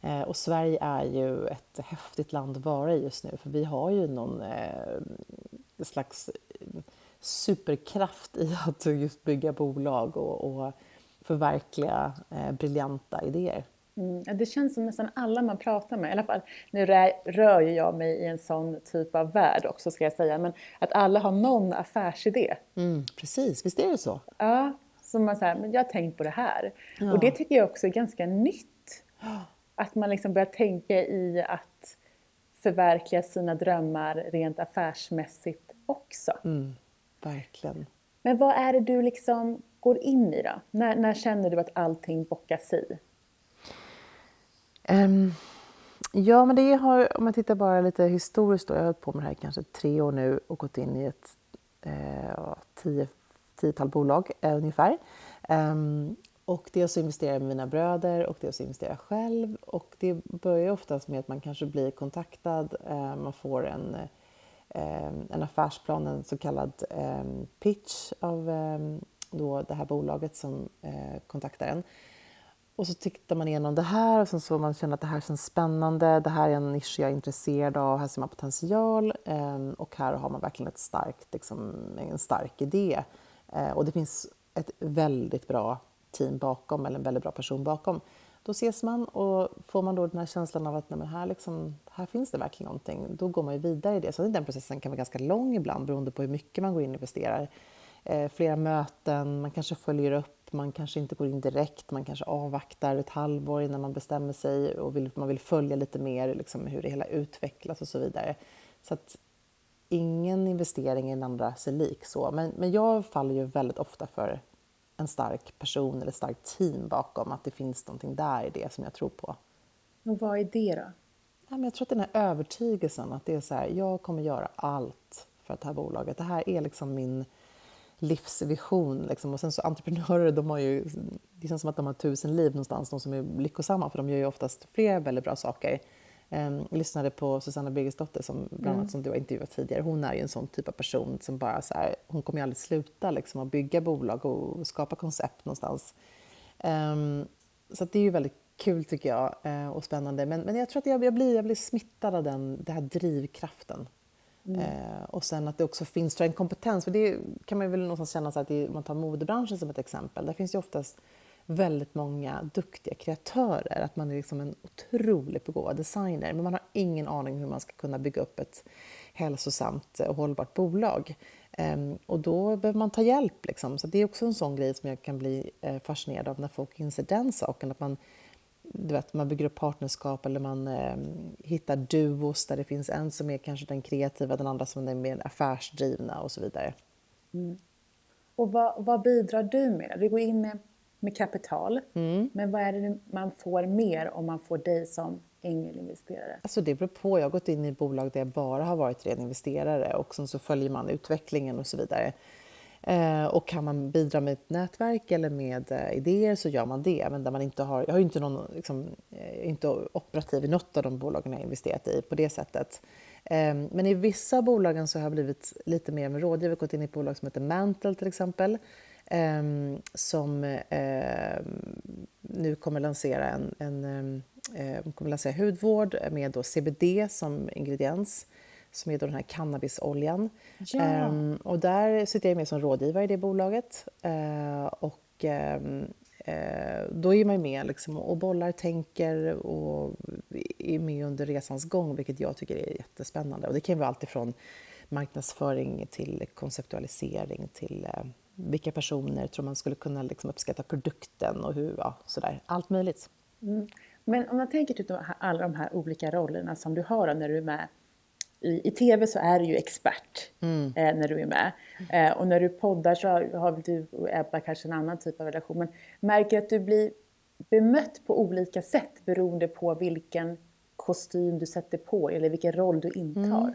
Eh, och Sverige är ju ett häftigt land att vara i just nu. För vi har ju någon eh, slags superkraft i att just bygga bolag. Och, och förverkliga eh, briljanta idéer. Mm, det känns som nästan alla man pratar med, i alla fall nu rör, rör jag mig i en sån typ av värld också ska jag säga, men att alla har någon affärsidé. Mm, precis, visst är det så? Ja, som man säger, men jag har tänkt på det här. Ja. Och det tycker jag också är ganska nytt. Att man liksom börjar tänka i att förverkliga sina drömmar rent affärsmässigt också. Mm, verkligen. Men vad är det du liksom går in i då? När, när känner du att allting bockas i? Um, ja, men det har, om man tittar bara lite historiskt då, jag har hållit på med det här kanske tre år nu och gått in i ett eh, tio, tiotal bolag eh, ungefär. Um, och det är så investerar med mina bröder och det är så investerar själv. Och det börjar oftast med att man kanske blir kontaktad, eh, man får en, eh, en affärsplan, en så kallad eh, pitch av eh, då det här bolaget som eh, kontaktar en. Och så tittar man igenom det här och sen så man känner att det här känns spännande. Det här är en nisch jag är intresserad av. Här ser man potential och här har man verkligen ett starkt, liksom, en stark idé. Och det finns ett väldigt bra team bakom eller en väldigt bra person bakom. Då ses man och får man då den här känslan av att nej, men här, liksom, här finns det verkligen någonting. Då går man ju vidare i det. Så den processen kan vara ganska lång ibland beroende på hur mycket man går in och investerar. Flera möten, man kanske följer upp. Man kanske inte går in direkt, man kanske avvaktar ett halvår innan man bestämmer sig och vill, man vill följa lite mer liksom, hur det hela utvecklas och så vidare. Så att ingen investering i den andra ser lik så. Men, men jag faller ju väldigt ofta för en stark person eller ett starkt team bakom att det finns någonting där i det som jag tror på. Och vad är det då? Ja, men jag tror att den här övertygelsen att det är så här, jag kommer göra allt för att det här bolaget, det här är liksom min... livsvision. Liksom. Och sen så entreprenörer, de har ju, det känns som att de har tusen liv någonstans, de som är lyckosamma för de gör ju oftast flera väldigt bra saker. Jag lyssnade på Susanna Birgesdotter som bland annat mm. som du har intervjuat tidigare. Hon är ju en sån typ av person som bara så här, hon kommer ju aldrig sluta liksom, att bygga bolag och skapa koncept någonstans. Um, så att det är ju väldigt kul tycker jag och spännande. Men, men jag tror att jag, jag, blir, jag blir smittad av den, den här drivkraften. Mm. Eh, och sen att det också finns en kompetens, för det kan man väl någonstans känna så att det, man tar modebranschen som ett exempel, där finns ju oftast väldigt många duktiga kreatörer, att man är liksom en otroligt begåvad designer men man har ingen aning hur man ska kunna bygga upp ett hälsosamt och hållbart bolag eh, och då behöver man ta hjälp liksom. Så det är också en sån grej som jag kan bli eh, fascinerad av när folk inser den saken, att man du vet, man bygger upp partnerskap eller man eh, hittar duos där det finns en som är kanske den kreativa, den andra som är mer affärsdrivna och så vidare. Mm. Och vad, vad bidrar du med? Du går in med, med kapital, mm. men vad är det man får mer om man får dig som ängelinvesterare? Alltså det beror på. Jag har gått in i bolag där jag bara har varit ren investerare och så följer man utvecklingen och så vidare. Eh, och kan man bidra med ett nätverk eller med eh, idéer så gör man det. Men där man inte har, jag har ju inte någon, liksom, eh, inte operativ i något av de bolagen jag har investerat i på det sättet. Eh, men i vissa bolagen så har jag blivit lite mer med rådgivare. Jag har gått in i ett bolag som heter Mantle till exempel. Eh, som eh, nu kommer lansera en, en eh, kommer lansera hudvård med då C B D som ingrediens. Som är då den här cannabisoljan. Ja. Um, och där sitter jag med som rådgivare i det bolaget. Uh, och um, uh, då är man med liksom, och bollar, tänker och är med under resans gång. Vilket jag tycker är jättespännande. Och det kan vara allt ifrån marknadsföring till konceptualisering. Till uh, vilka personer tror man skulle kunna liksom, uppskatta produkten och hur. Ja, sådär. Allt möjligt. Mm. Men om man tänker typ, alla de här olika rollerna som du har när du är med. I, I tv så är du ju expert mm. eh, när du är med. Eh, och när du poddar så har, har du och Ebba kanske en annan typ av relation. Men märker att du blir bemött på olika sätt beroende på vilken kostym du sätter på eller vilken roll du intar? Mm.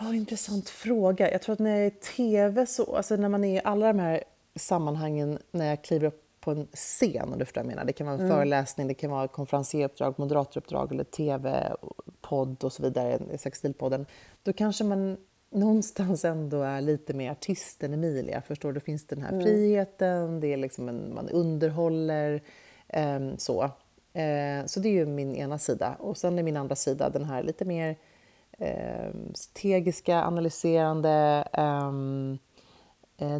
Oh, intressant fråga. Jag tror att när jag är i tv så, alltså när man är i alla de här sammanhangen när jag kliver upp på en scen, och det, jag menar. Det kan vara en mm. föreläsning, det kan vara konferenseruppdrag, moderatoruppdrag eller tv-podd och så vidare, Säker Stilpodden. Då kanske man någonstans ändå är lite mer artisten Emilia, förstår du? Finns den här mm. friheten, det är liksom en, man underhåller, eh, så. Eh, så det är ju min ena sida. Och sen är min andra sida den här lite mer eh, strategiska, analyserande, eh,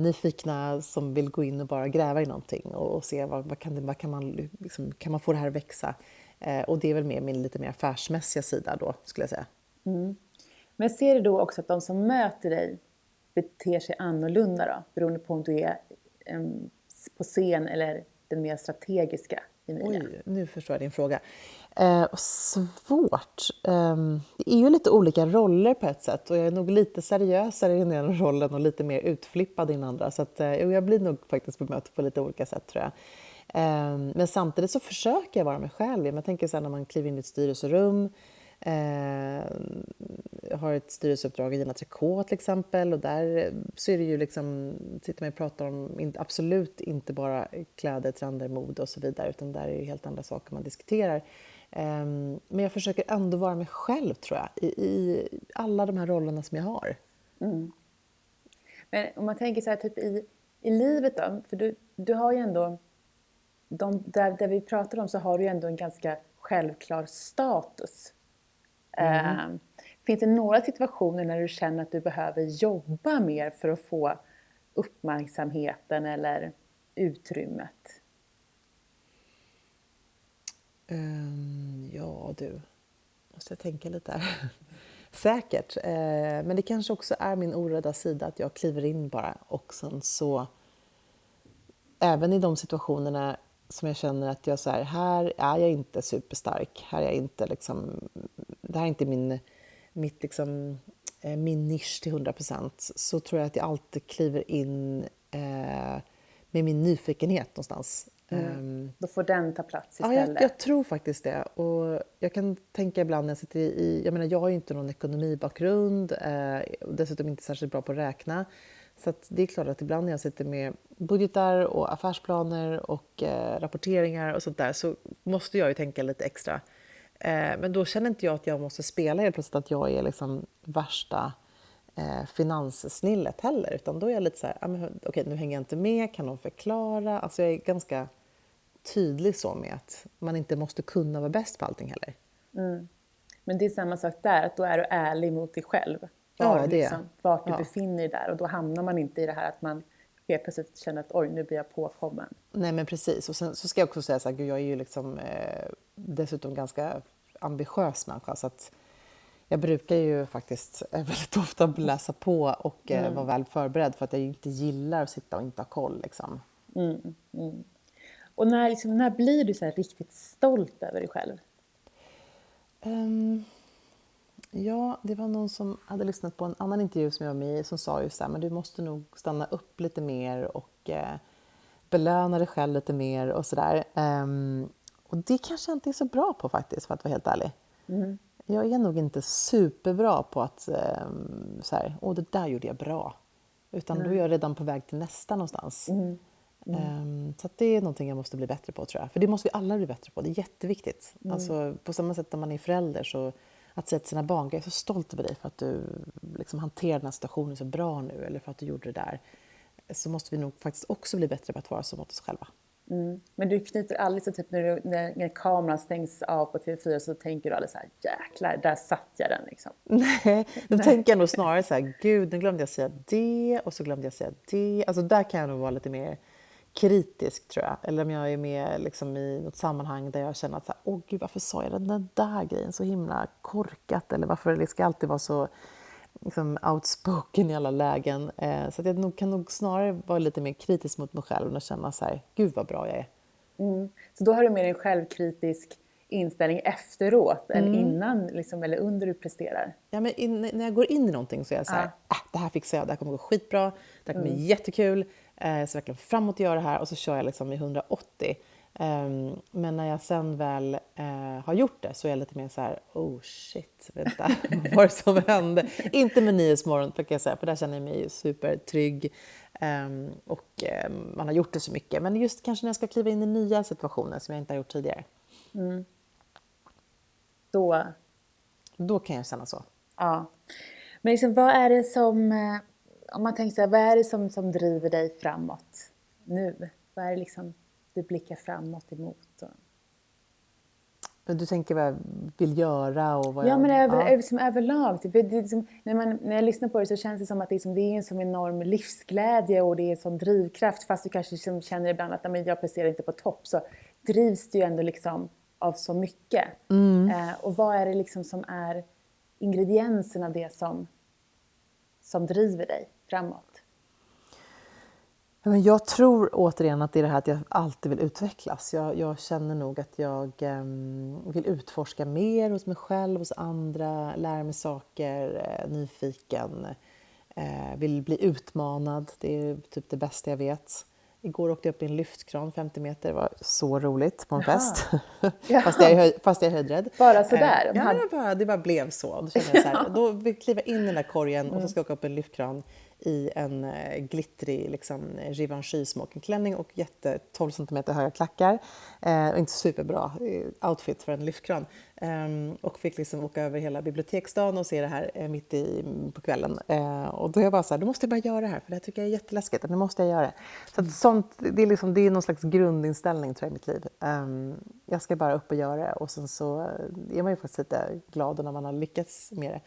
nyfikna som vill gå in och bara gräva i någonting och se vad, vad, kan, det, vad kan, man, liksom, kan man få det här att växa. Eh, och det är väl mer min lite mer affärsmässiga sida då skulle jag säga. Mm. Men ser du då också att de som möter dig beter sig annorlunda då? Beroende på om du är um, på scen eller den mer strategiska? Oj, nu förstår jag din fråga. Eh, svårt. Eh, det är ju lite olika roller på ett sätt. Och jag är nog lite seriösare i den ena rollen och lite mer utflippad i den andra. Så att, eh, jag blir nog faktiskt bemött på lite olika sätt tror jag. Eh, men samtidigt så försöker jag vara mig själv. Jag tänker så här, när man kliver in i ett styrelserum. Eh, jag har ett styrelseuppdrag i Gina Tricot till exempel. Och där så är det ju liksom, sitter man och pratar om absolut inte bara kläder, trender, mode och så vidare. Utan där är ju helt andra saker man diskuterar. Eh, men jag försöker ändå vara mig själv tror jag. I, i alla de här rollerna som jag har. Mm. Men om man tänker så här typ i, i livet då. För du, du har ju ändå, de, där, där vi pratar om så har du ju ändå en ganska självklar status. Mm. Uh, finns det några situationer när du känner att du behöver jobba mer för att få uppmärksamheten eller utrymmet? Um, ja du, måste jag tänka lite här. Säkert, uh, men det kanske också är min orädda sida att jag kliver in bara och sen så även i de situationerna som jag känner att jag så här, här är jag inte superstark, här är jag inte liksom, det här är inte min, mitt liksom, min nisch till hundra procent, så tror jag att jag alltid kliver in eh, med min nyfikenhet någonstans. Mm. Um, Då får den ta plats istället. Ja, jag, jag tror faktiskt det. Och jag kan tänka ibland när jag sitter i, jag menar jag har ju inte någon ekonomibakgrund eh, och dessutom inte särskilt bra på att räkna. Så att det är klart att ibland när jag sitter med budgetar och affärsplaner och eh, rapporteringar och sånt där så måste jag ju tänka lite extra. Eh, men då känner inte jag att jag måste spela helt plötsligt att jag är liksom värsta eh, finanssnillet heller. Utan då är jag lite så här, ah, men, okej, nu hänger jag inte med, kan de förklara? Alltså jag är ganska tydlig så med att man inte måste kunna vara bäst på allting heller. Mm. Men det är samma sak där, att då är du ärlig mot dig själv. Var, ja, det. Liksom, vart du ja. befinner dig där. Och då hamnar man inte i det här att man helt plötsligt känner att oj, nu blir jag påkommen. Nej, men precis. Och sen så ska jag också säga så här, gud, jag är ju liksom eh, dessutom ganska ambitiös människa. Så att jag brukar ju faktiskt eh, väldigt ofta läsa på och eh, mm. vara väl förberedd. För att jag inte gillar att sitta och inte ha koll liksom. Mm, mm. Och när, liksom, när blir du så här riktigt stolt över dig själv? Um, ja, det var någon som hade lyssnat på en annan intervju som jag var med i som sa ju så här, men du måste nog stanna upp lite mer och eh, belöna dig själv lite mer och sådär. Um, och det kanske jag inte är så bra på faktiskt, för att vara helt ärlig. Mm. Jag är nog inte superbra på att um, så här, åh det där gjorde jag bra. Utan mm. då är jag redan på väg till nästa någonstans. Mm. Mm. Um, så att det är någonting jag måste bli bättre på, tror jag. För det måste vi alla bli bättre på. Det är jätteviktigt. Mm. Alltså, på samma sätt när man är förälder, så att säga till sina barn, jag är så stolt över dig för att du liksom hanterar den här situationen så bra nu, eller för att du gjorde det där. Så måste vi nog faktiskt också bli bättre på att vara så mot oss själva. Mm. Men du knyter aldrig så typ när, du, när, när kameran stängs av på T V fyra, så tänker du aldrig så här, jäklar, där satt jag den liksom. Nej, då Nej. tänker jag nog snarare så här, gud, nu glömde jag säga det och så glömde jag säga det. Alltså där kan jag nog vara lite mer kritisk, tror jag. Eller om jag är med liksom, i något sammanhang där jag känner att så här, åh gud, varför sa jag den där grejen så himla korkat, eller varför det ska alltid vara så liksom, outspoken i alla lägen. Eh, så att jag nog, kan nog snarare vara lite mer kritisk mot mig själv och känna så här, gud vad bra jag är. Mm. Så då har du mer en självkritisk inställning efteråt mm. än innan liksom, eller under du presterar? Ja, men in, när jag går in i någonting så är jag så här, ah. ah, det här fixar jag, det här kommer gå skitbra, det här kommer mm. bli jättekul. Så verkligen framåt gör det här och så kör jag liksom i hundraåttio. Um, men när jag sen väl uh, har gjort det så är jag lite mer så här, oh shit, vänta, vad var det som hände? Inte med Nyhetsmorgon, kan jag säga, för där känner jag mig supertrygg. Um, och um, man har gjort det så mycket. Men just kanske när jag ska kliva in i nya situationer som jag inte har gjort tidigare. Mm. Då? Då kan jag känna så. Ja. Men liksom, vad är det som... Om man tänker så här, vad är det som, som driver dig framåt nu? Vad är det liksom du blickar framåt emot? Du tänker vad jag vill göra? Och vad ja, jag, men över, ja. Liksom överlag. Typ. Det, liksom, när, man, när jag lyssnar på det så känns det som att det, liksom, det är en sån enorm livsglädje och det är en sån drivkraft. Fast du kanske liksom känner ibland att men jag presterar inte på topp, så drivs du ju ändå liksom av så mycket. Mm. Eh, och vad är det liksom som är ingredienserna av det som, som driver dig framåt? Jag tror återigen att det är det här att jag alltid vill utvecklas. Jag, jag känner nog att jag um, vill utforska mer hos mig själv, hos andra, lära mig saker, eh, nyfiken, eh, vill bli utmanad. Det är typ det bästa jag vet. Igår åkte jag upp i en lyftkran femtio meter. Det var så roligt på en Jaha. fest. fast, jag, fast jag är höjdrädd. Bara sådär? Eh, ja, hade... det, bara, det bara blev så. Då kände jag så här, då vill jag kliva in i den där korgen mm. och så ska jag åka upp i en lyftkran i en eh, glittrig liksom, Givenchy-smokingklänning och jätte tolv centimeter höga klackar. Eh, och inte superbra outfit för en lyftkran. Um, och fick liksom åka över hela biblioteksdagen och se det här eh, mitt i, på kvällen. Eh, och då är jag bara så här, då måste jag bara göra det här, för det här tycker jag är jätteläskigt, nu måste jag göra det. Så att sånt, det, är liksom, det är någon slags grundinställning, tror jag, i mitt liv. Um, jag ska bara upp och göra det, och sen så är man ju faktiskt lite glad när man har lyckats med det.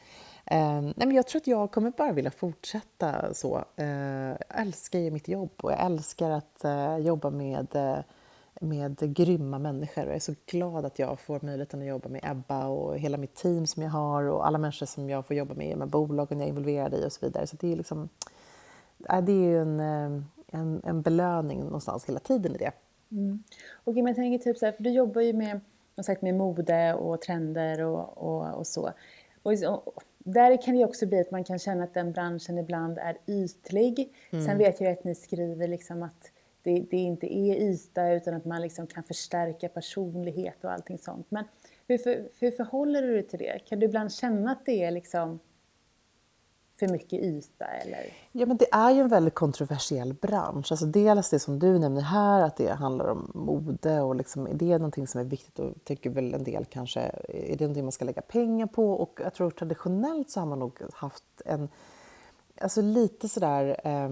Um, nej, men jag tror att jag kommer bara vilja fortsätta så. Uh, jag älskar ju mitt jobb och jag älskar att uh, jobba med... Uh, med grymma människor. Jag är så glad att jag får möjligheten att jobba med Ebba och hela mitt team som jag har och alla människor som jag får jobba med, med bolagen jag är involverad i och så vidare. Så det är liksom, det är en, en, en belöning någonstans hela tiden i det. Mm. Okej, men jag tänker typ så här, för du jobbar ju med, sagt, med mode och trender och, och, och så. Och, och där kan det också bli att man kan känna att den branschen ibland är ytlig. Mm. Sen vet jag att ni skriver liksom att Det, det inte är yta, utan att man liksom kan förstärka personlighet och allting sånt. Men hur, för, hur förhåller du dig till det? Kan du ibland känna att det är liksom för mycket yta? Eller? Ja, men det är ju en väldigt kontroversiell bransch. Alltså dels det som du nämner här, att det handlar om mode. Och liksom, det är någonting som är viktigt och tycker väl en del kanske, är det någonting man ska lägga pengar på? Och jag tror traditionellt så har man nog haft en... Alltså lite sådär eh,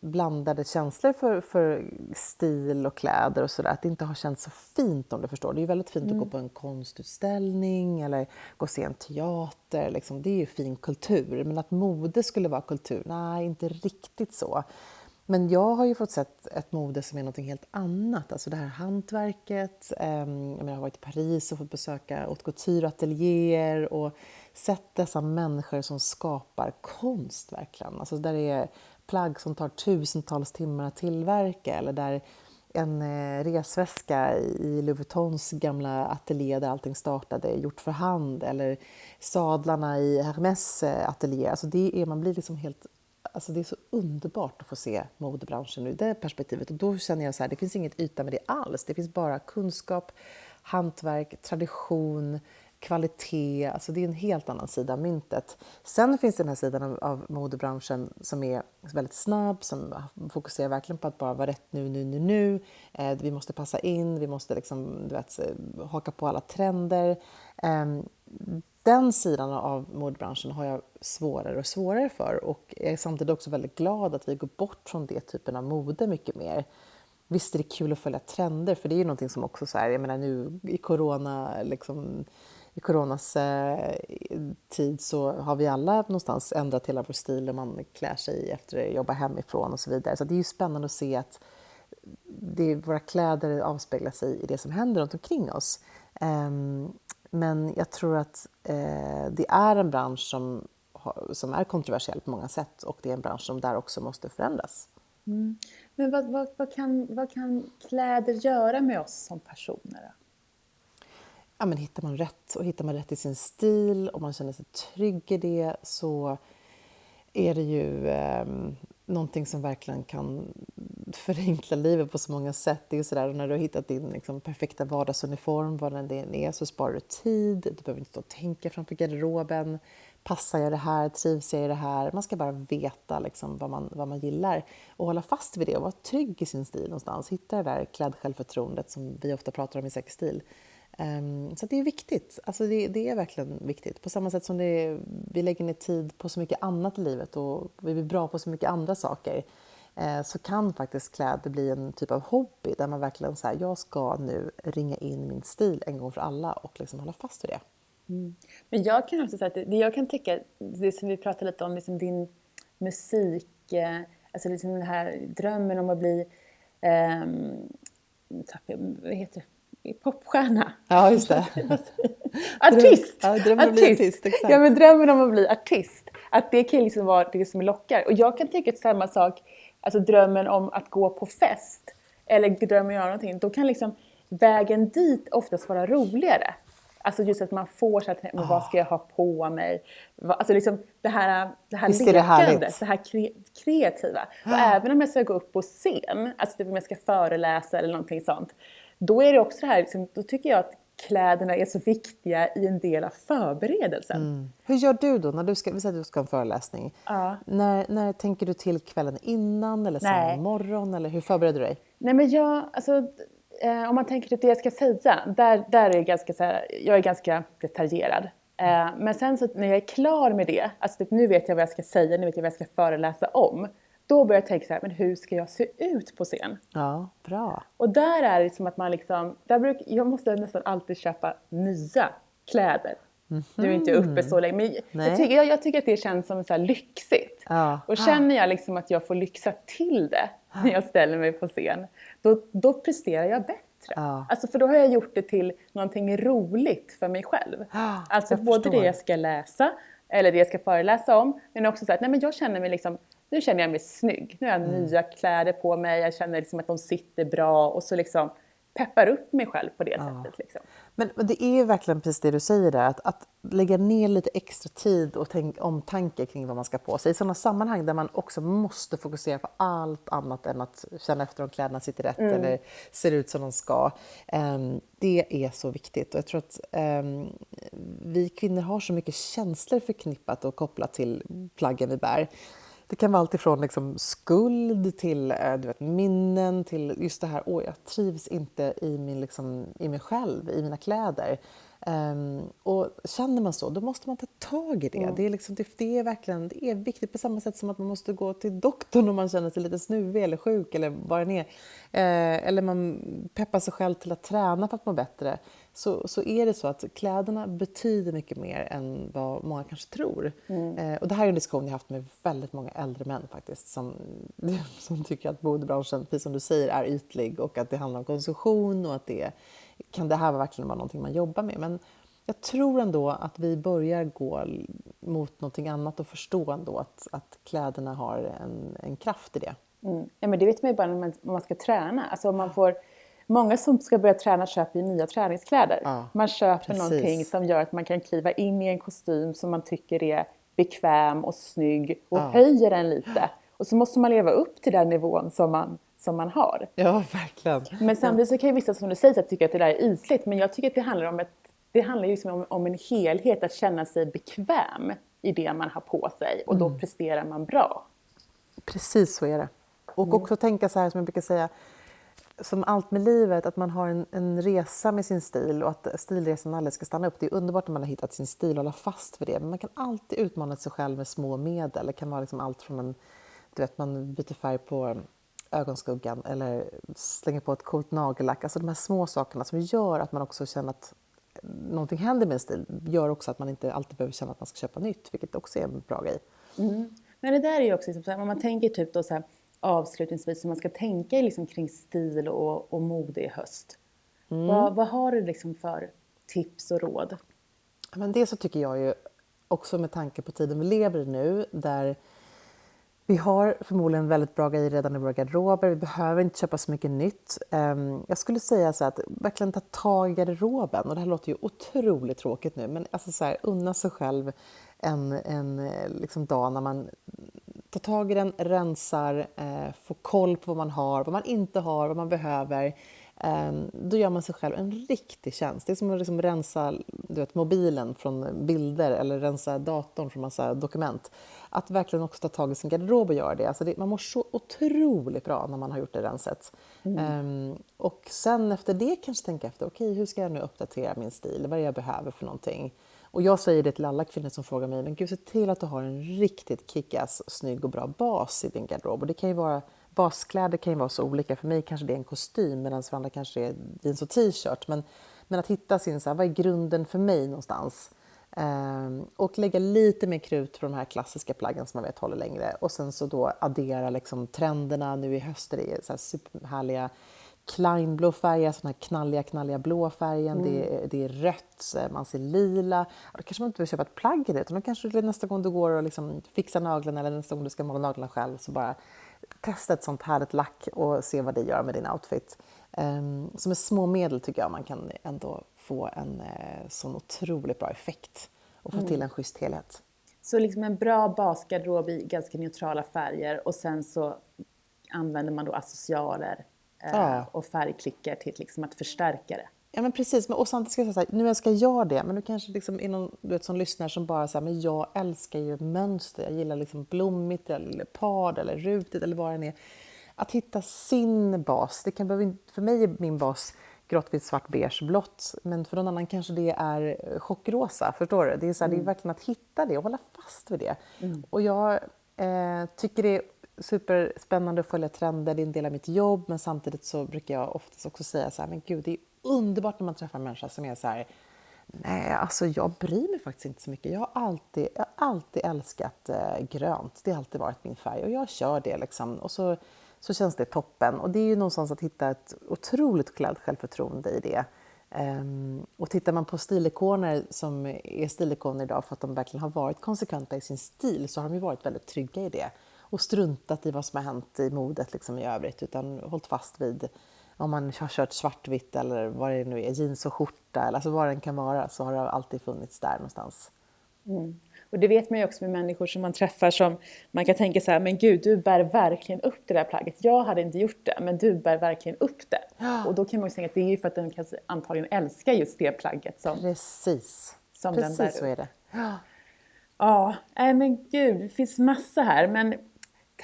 blandade känslor för, för stil och kläder och sådär. Att det inte har känts så fint, om du förstår. Det är ju väldigt fint mm. att gå på en konstutställning eller gå och se en teater. Liksom. Det är ju fin kultur. Men att mode skulle vara kultur, nej, inte riktigt så. Men jag har ju fått sett ett mode som är något helt annat. Alltså det här hantverket. Eh, jag, menar, jag har varit i Paris och fått besöka haute couture-ateljéer och sett dessa människor som skapar konst verkligen. Alltså där är plagg som tar tusentals timmar att tillverka, eller där en resväska i Louis Vuittons gamla ateljé där allting startade, gjort för hand, eller sadlarna i Hermès ateljé. Alltså det är, man blir liksom helt, alltså det är så underbart att få se modebranschen ur det perspektivet. Och då känner jag så här, det finns inget yta med det alls. Det finns bara kunskap, hantverk, tradition, kvalitet. Alltså det är en helt annan sida av myntet. Sen finns det den här sidan av, av modebranschen som är väldigt snabb, som fokuserar verkligen på att bara vara rätt nu, nu, nu, nu. Eh, vi måste passa in, vi måste liksom, du vet, haka på alla trender. Eh, den sidan av modebranschen har jag svårare och svårare för, och jag är samtidigt också väldigt glad att vi går bort från det typen av mode mycket mer. Visst är det kul att följa trender, för det är ju någonting som också så här, jag menar nu i corona liksom, i coronas eh, tid så har vi alla någonstans ändrat hela vår stil och man klär sig efter att jobba hemifrån och så vidare. Så det är ju spännande att se att det, våra kläder avspeglar sig i det som händer runt omkring oss. Eh, men jag tror att eh, det är en bransch som, som är kontroversiell på många sätt, och det är en bransch som där också måste förändras. Mm. Men vad, vad, vad, kan, vad kan kläder göra med oss som personer då? Ja, men hittar man rätt och hittar man rätt i sin stil och man känner sig trygg i det, så är det ju eh, någonting som verkligen kan förenkla livet på så många sätt. Det är ju sådär, när du har hittat din liksom, perfekta vardagsuniform, vad den än är, så sparar du tid. Du behöver inte stå och tänka framför garderoben. Passar jag det här? Trivs jag i det här? Man ska bara veta liksom, vad, man, vad man gillar och hålla fast vid det och vara trygg i sin stil någonstans. Hitta det där klädsjälvförtroendet som vi ofta pratar om i Säker Stil. Um, så det är viktigt. Alltså det, det är verkligen viktigt. På samma sätt som det är, vi lägger ner tid på så mycket annat i livet och vi blir bra på så mycket andra saker, eh, så kan faktiskt kläder bli en typ av hobby där man verkligen så här, jag ska nu ringa in min stil en gång för alla och liksom hålla fast vid det. Mm. Men jag kan också säga att det, det jag kan tycka, det som vi pratade lite om, liksom din musik, eh, alltså liksom den här drömmen om att bli eh, tapp, vad heter det? Popstjärna. Ja, just det. Artist. Ja, drömmen om att bli artist, exakt. Ja, men drömmen om att bli artist. Att det kan liksom vara det som lockar. Och jag kan tycka att samma sak, alltså drömmen om att gå på fest eller drömmen om att göra någonting, då kan liksom vägen dit oftast vara roligare. Alltså just att man får så här, men vad ska jag ha på mig? Alltså liksom det här, det här lekandet, det här kre- kreativa. Ah. Och även om jag ska gå upp på scen, alltså om jag ska föreläsa eller någonting sånt, då är det också det här, liksom, då tycker jag att kläderna är så viktiga i en del av förberedelsen. Mm. Hur gör du då när du ska, vi säger att du ska ha en föreläsning? Ja. När, när tänker du till kvällen innan eller sen morgon, eller hur förbereder du dig? Nej, men jag, alltså, eh, om man tänker till det jag ska säga, där, där är jag ganska, så här, jag är ganska detaljerad. Eh, men sen så när jag är klar med det, alltså typ, nu vet jag vad jag ska säga, nu vet jag vad jag ska föreläsa om. Då börjar jag tänka så här, men hur ska jag se ut på scen? Ja, bra. Och där är det som att man liksom, där bruk, jag måste nästan alltid köpa nya kläder. Mm-hmm. Nu är inte jag uppe så länge, men jag tycker, jag, jag tycker att det känns som så här lyxigt. Ja. Och känner jag liksom att jag får lyxa till det när jag ställer mig på scen, då, då presterar jag bättre. Ja. Alltså för då har jag gjort det till någonting roligt för mig själv. Ja, alltså både förstår. Det jag ska läsa eller det jag ska föreläsa om, men också så att nej, men jag känner mig liksom, nu känner jag mig snygg. Nu har jag mm. nya kläder på mig. Jag känner liksom att de sitter bra. Och så liksom peppar upp mig själv på det ja. sättet. Liksom. Men det är ju verkligen precis det du säger där. Att, att lägga ner lite extra tid och tänk, omtanke kring vad man ska på sig. I sådana sammanhang där man också måste fokusera på allt annat än att känna efter om kläderna sitter rätt mm. eller ser ut som de ska. Um, det är så viktigt. Och jag tror att um, vi kvinnor har så mycket känslor förknippat och kopplat till plaggen vi bär. Det kan vara allt ifrån liksom skuld till du vet, minnen, till just det här, åh, jag trivs inte i, min, liksom, i mig själv, i mina kläder. Um, och känner man så, då måste man ta tag i det. Mm. Det, är liksom, det, det är verkligen det är viktigt, på samma sätt som att man måste gå till doktorn om man känner sig lite snuvig eller sjuk eller vad den är. Eh, eller man peppar sig själv till att träna för att må bättre. Så, så är det så att kläderna betyder mycket mer än vad många kanske tror. Mm. Eh, och det här är en diskussion jag har haft med väldigt många äldre män faktiskt. Som, som tycker att modebranschen, precis som du säger, är ytlig. Och att det handlar om konsumtion och att det, kan det här verkligen vara någonting man jobbar med. Men jag tror ändå att vi börjar gå mot någonting annat och förstå ändå att, att kläderna har en, en kraft i det. Mm. Ja, men det vet man ju bara när man, när man ska träna. Alltså om man får... Många som ska börja träna köper ju nya träningskläder. Ah, man köper precis. Någonting som gör att man kan kliva in i en kostym som man tycker är bekväm och snygg. Och ah. höjer den lite. Och så måste man leva upp till den nivån som man, som man har. Ja, verkligen. Men samtidigt så kan ju vissa som du säger att tycka att det där är ytligt. Men jag tycker att det handlar om, ett, det handlar liksom om, om en helhet. Att känna sig bekväm i det man har på sig. Och då mm. presterar man bra. Precis så är det. Och mm. också tänka så här som jag brukar säga. Som allt med livet, att man har en, en resa med sin stil och att stilresan aldrig ska stanna upp. Det är underbart när man har hittat sin stil och hålla fast vid det. Men man kan alltid utmana sig själv med små medel. Det kan vara liksom allt från en, du vet, man byter färg på ögonskuggan eller slänger på ett coolt nagellack. Alltså de här små sakerna som gör att man också känner att någonting händer med en stil. Gör också att man inte alltid behöver känna att man ska köpa nytt, vilket också är en bra grej. Mm. Men det där är ju också liksom så här, om man tänker typ då så här... avslutningsvis som man ska tänka liksom kring stil och, och mode i höst. Mm. Vad, vad har du liksom för tips och råd? Men det så tycker jag ju också med tanke på tiden vi lever i nu, där vi har förmodligen väldigt bra grejer redan i våra garderober. Vi behöver inte köpa så mycket nytt. Jag skulle säga så att verkligen ta tag i garderoben. Och det här låter ju otroligt tråkigt nu, men alltså så här, unna sig själv en, en liksom dag när man tar tag i den, rensar, eh, får koll på vad man har, vad man inte har, vad man behöver. Eh, då gör man sig själv en riktig tjänst. Det är som att liksom rensa du vet, mobilen från bilder eller rensa datorn från massa dokument. Att verkligen också ta tag i sin garderob och göra det. Alltså det man mår så otroligt bra när man har gjort det renset. Mm. Eh, och sen efter det kanske tänka efter, okej, hur ska jag nu uppdatera min stil? Vad är det jag behöver för någonting? Och jag säger det till alla kvinnor som frågar mig, men gud, se till att du har en riktigt kickass, snygg och bra bas i din garderob. Och det kan ju vara, baskläder kan ju vara så olika. För mig kanske det är en kostym, medan för andra kanske det är jeans och t-shirt. Men, men att hitta sin, så här, vad är grunden för mig någonstans? Ehm, och lägga lite mer krut på de här klassiska plaggen som man vet håller längre. Och sen så då addera liksom trenderna nu i höst, det är så här superhärliga kleinblå färger, sådana här knalliga, knalliga blå färgen, mm. det, är, det är rött, man ser lila. Då kanske man inte behöver köpa ett plagg i det, utan då kanske det nästa gång du går och liksom fixar naglarna eller nästa gång du ska måla naglarna själv, så bara testa ett sånt härligt lack och se vad det gör med din outfit. Um, som med små medel tycker jag man kan ändå få en uh, sån otroligt bra effekt och få mm. till en schysst helhet. Så liksom en bra basgarderob i ganska neutrala färger, och sen så använder man då accessoarer Ja. Och färgklickar till liksom att förstärka det. Ja, men precis, men och samtidigt ska jag säga nu älskar jag det, men nu kanske liksom är någon du vet, som lyssnar som bara säger, men jag älskar ju mönster, jag gillar liksom blommigt eller leopard eller rutigt eller vad det är. Att hitta sin bas, det kan behöva, för mig är min bas grått, vitt, svart, beige, blått, men för någon annan kanske det är chockrosa, förstår du? Det är så här, mm. det är verkligen att hitta det och hålla fast vid det. Mm. Och jag eh, tycker det är superspännande att följa trender, det är en del av mitt jobb, men samtidigt så brukar jag oftast också säga så här, men gud, det är underbart när man träffar människor som är så här, nej, alltså jag bryr mig faktiskt inte så mycket, jag har alltid, jag har alltid älskat eh, grönt, det har alltid varit min färg och jag kör det liksom, och så, så känns det toppen, och det är ju någonstans att hitta ett otroligt klädd självförtroende i det. Um, och tittar man på stilikoner som är stilikoner idag för att de verkligen har varit konsekventa i sin stil, så har de ju varit väldigt trygga i det. Och struntat i vad som har hänt i modet liksom i övrigt, utan hållit fast vid om man har kört svartvitt eller vad det nu är, jeans och skjorta eller alltså vad den kan vara, så har det alltid funnits där någonstans. Mm. Och det vet man ju också med människor som man träffar som man kan tänka så här, men gud, du bär verkligen upp det där plagget. Jag hade inte gjort det, men du bär verkligen upp det. Och då kan man ju tänka att det är ju för att den kanske antagligen älskar just det plagget som, Precis. som Precis den bär upp. Så är det. Ja, nej men gud, det finns massa här, men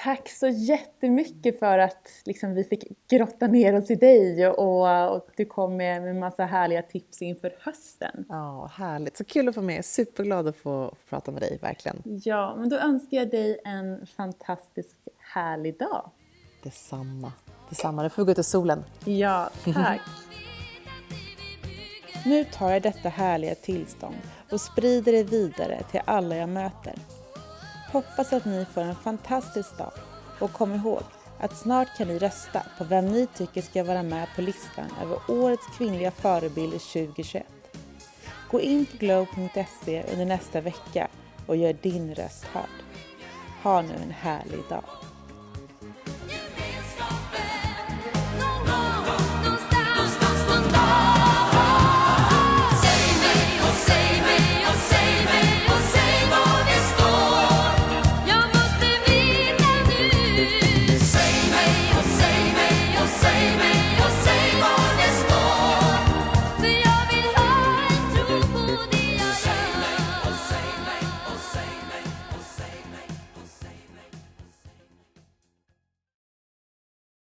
tack så jättemycket för att liksom, vi fick grotta ner oss i dig och, och du kom med en massa härliga tips inför hösten. Ja, härligt. Så kul att få med. Superglad att få prata med dig, verkligen. Ja, men då önskar jag dig en fantastisk härlig dag. Detsamma. Detsamma. Du får gå ut i solen. Ja, tack. Nu tar jag detta härliga tillstånd och sprider det vidare till alla jag möter. Hoppas att ni får en fantastisk dag och kom ihåg att snart kan ni rösta på vem ni tycker ska vara med på listan över årets kvinnliga förebilder tjugohundratjugoett. Gå in på glow punkt se under nästa vecka och gör din röst hörd. Ha nu en härlig dag.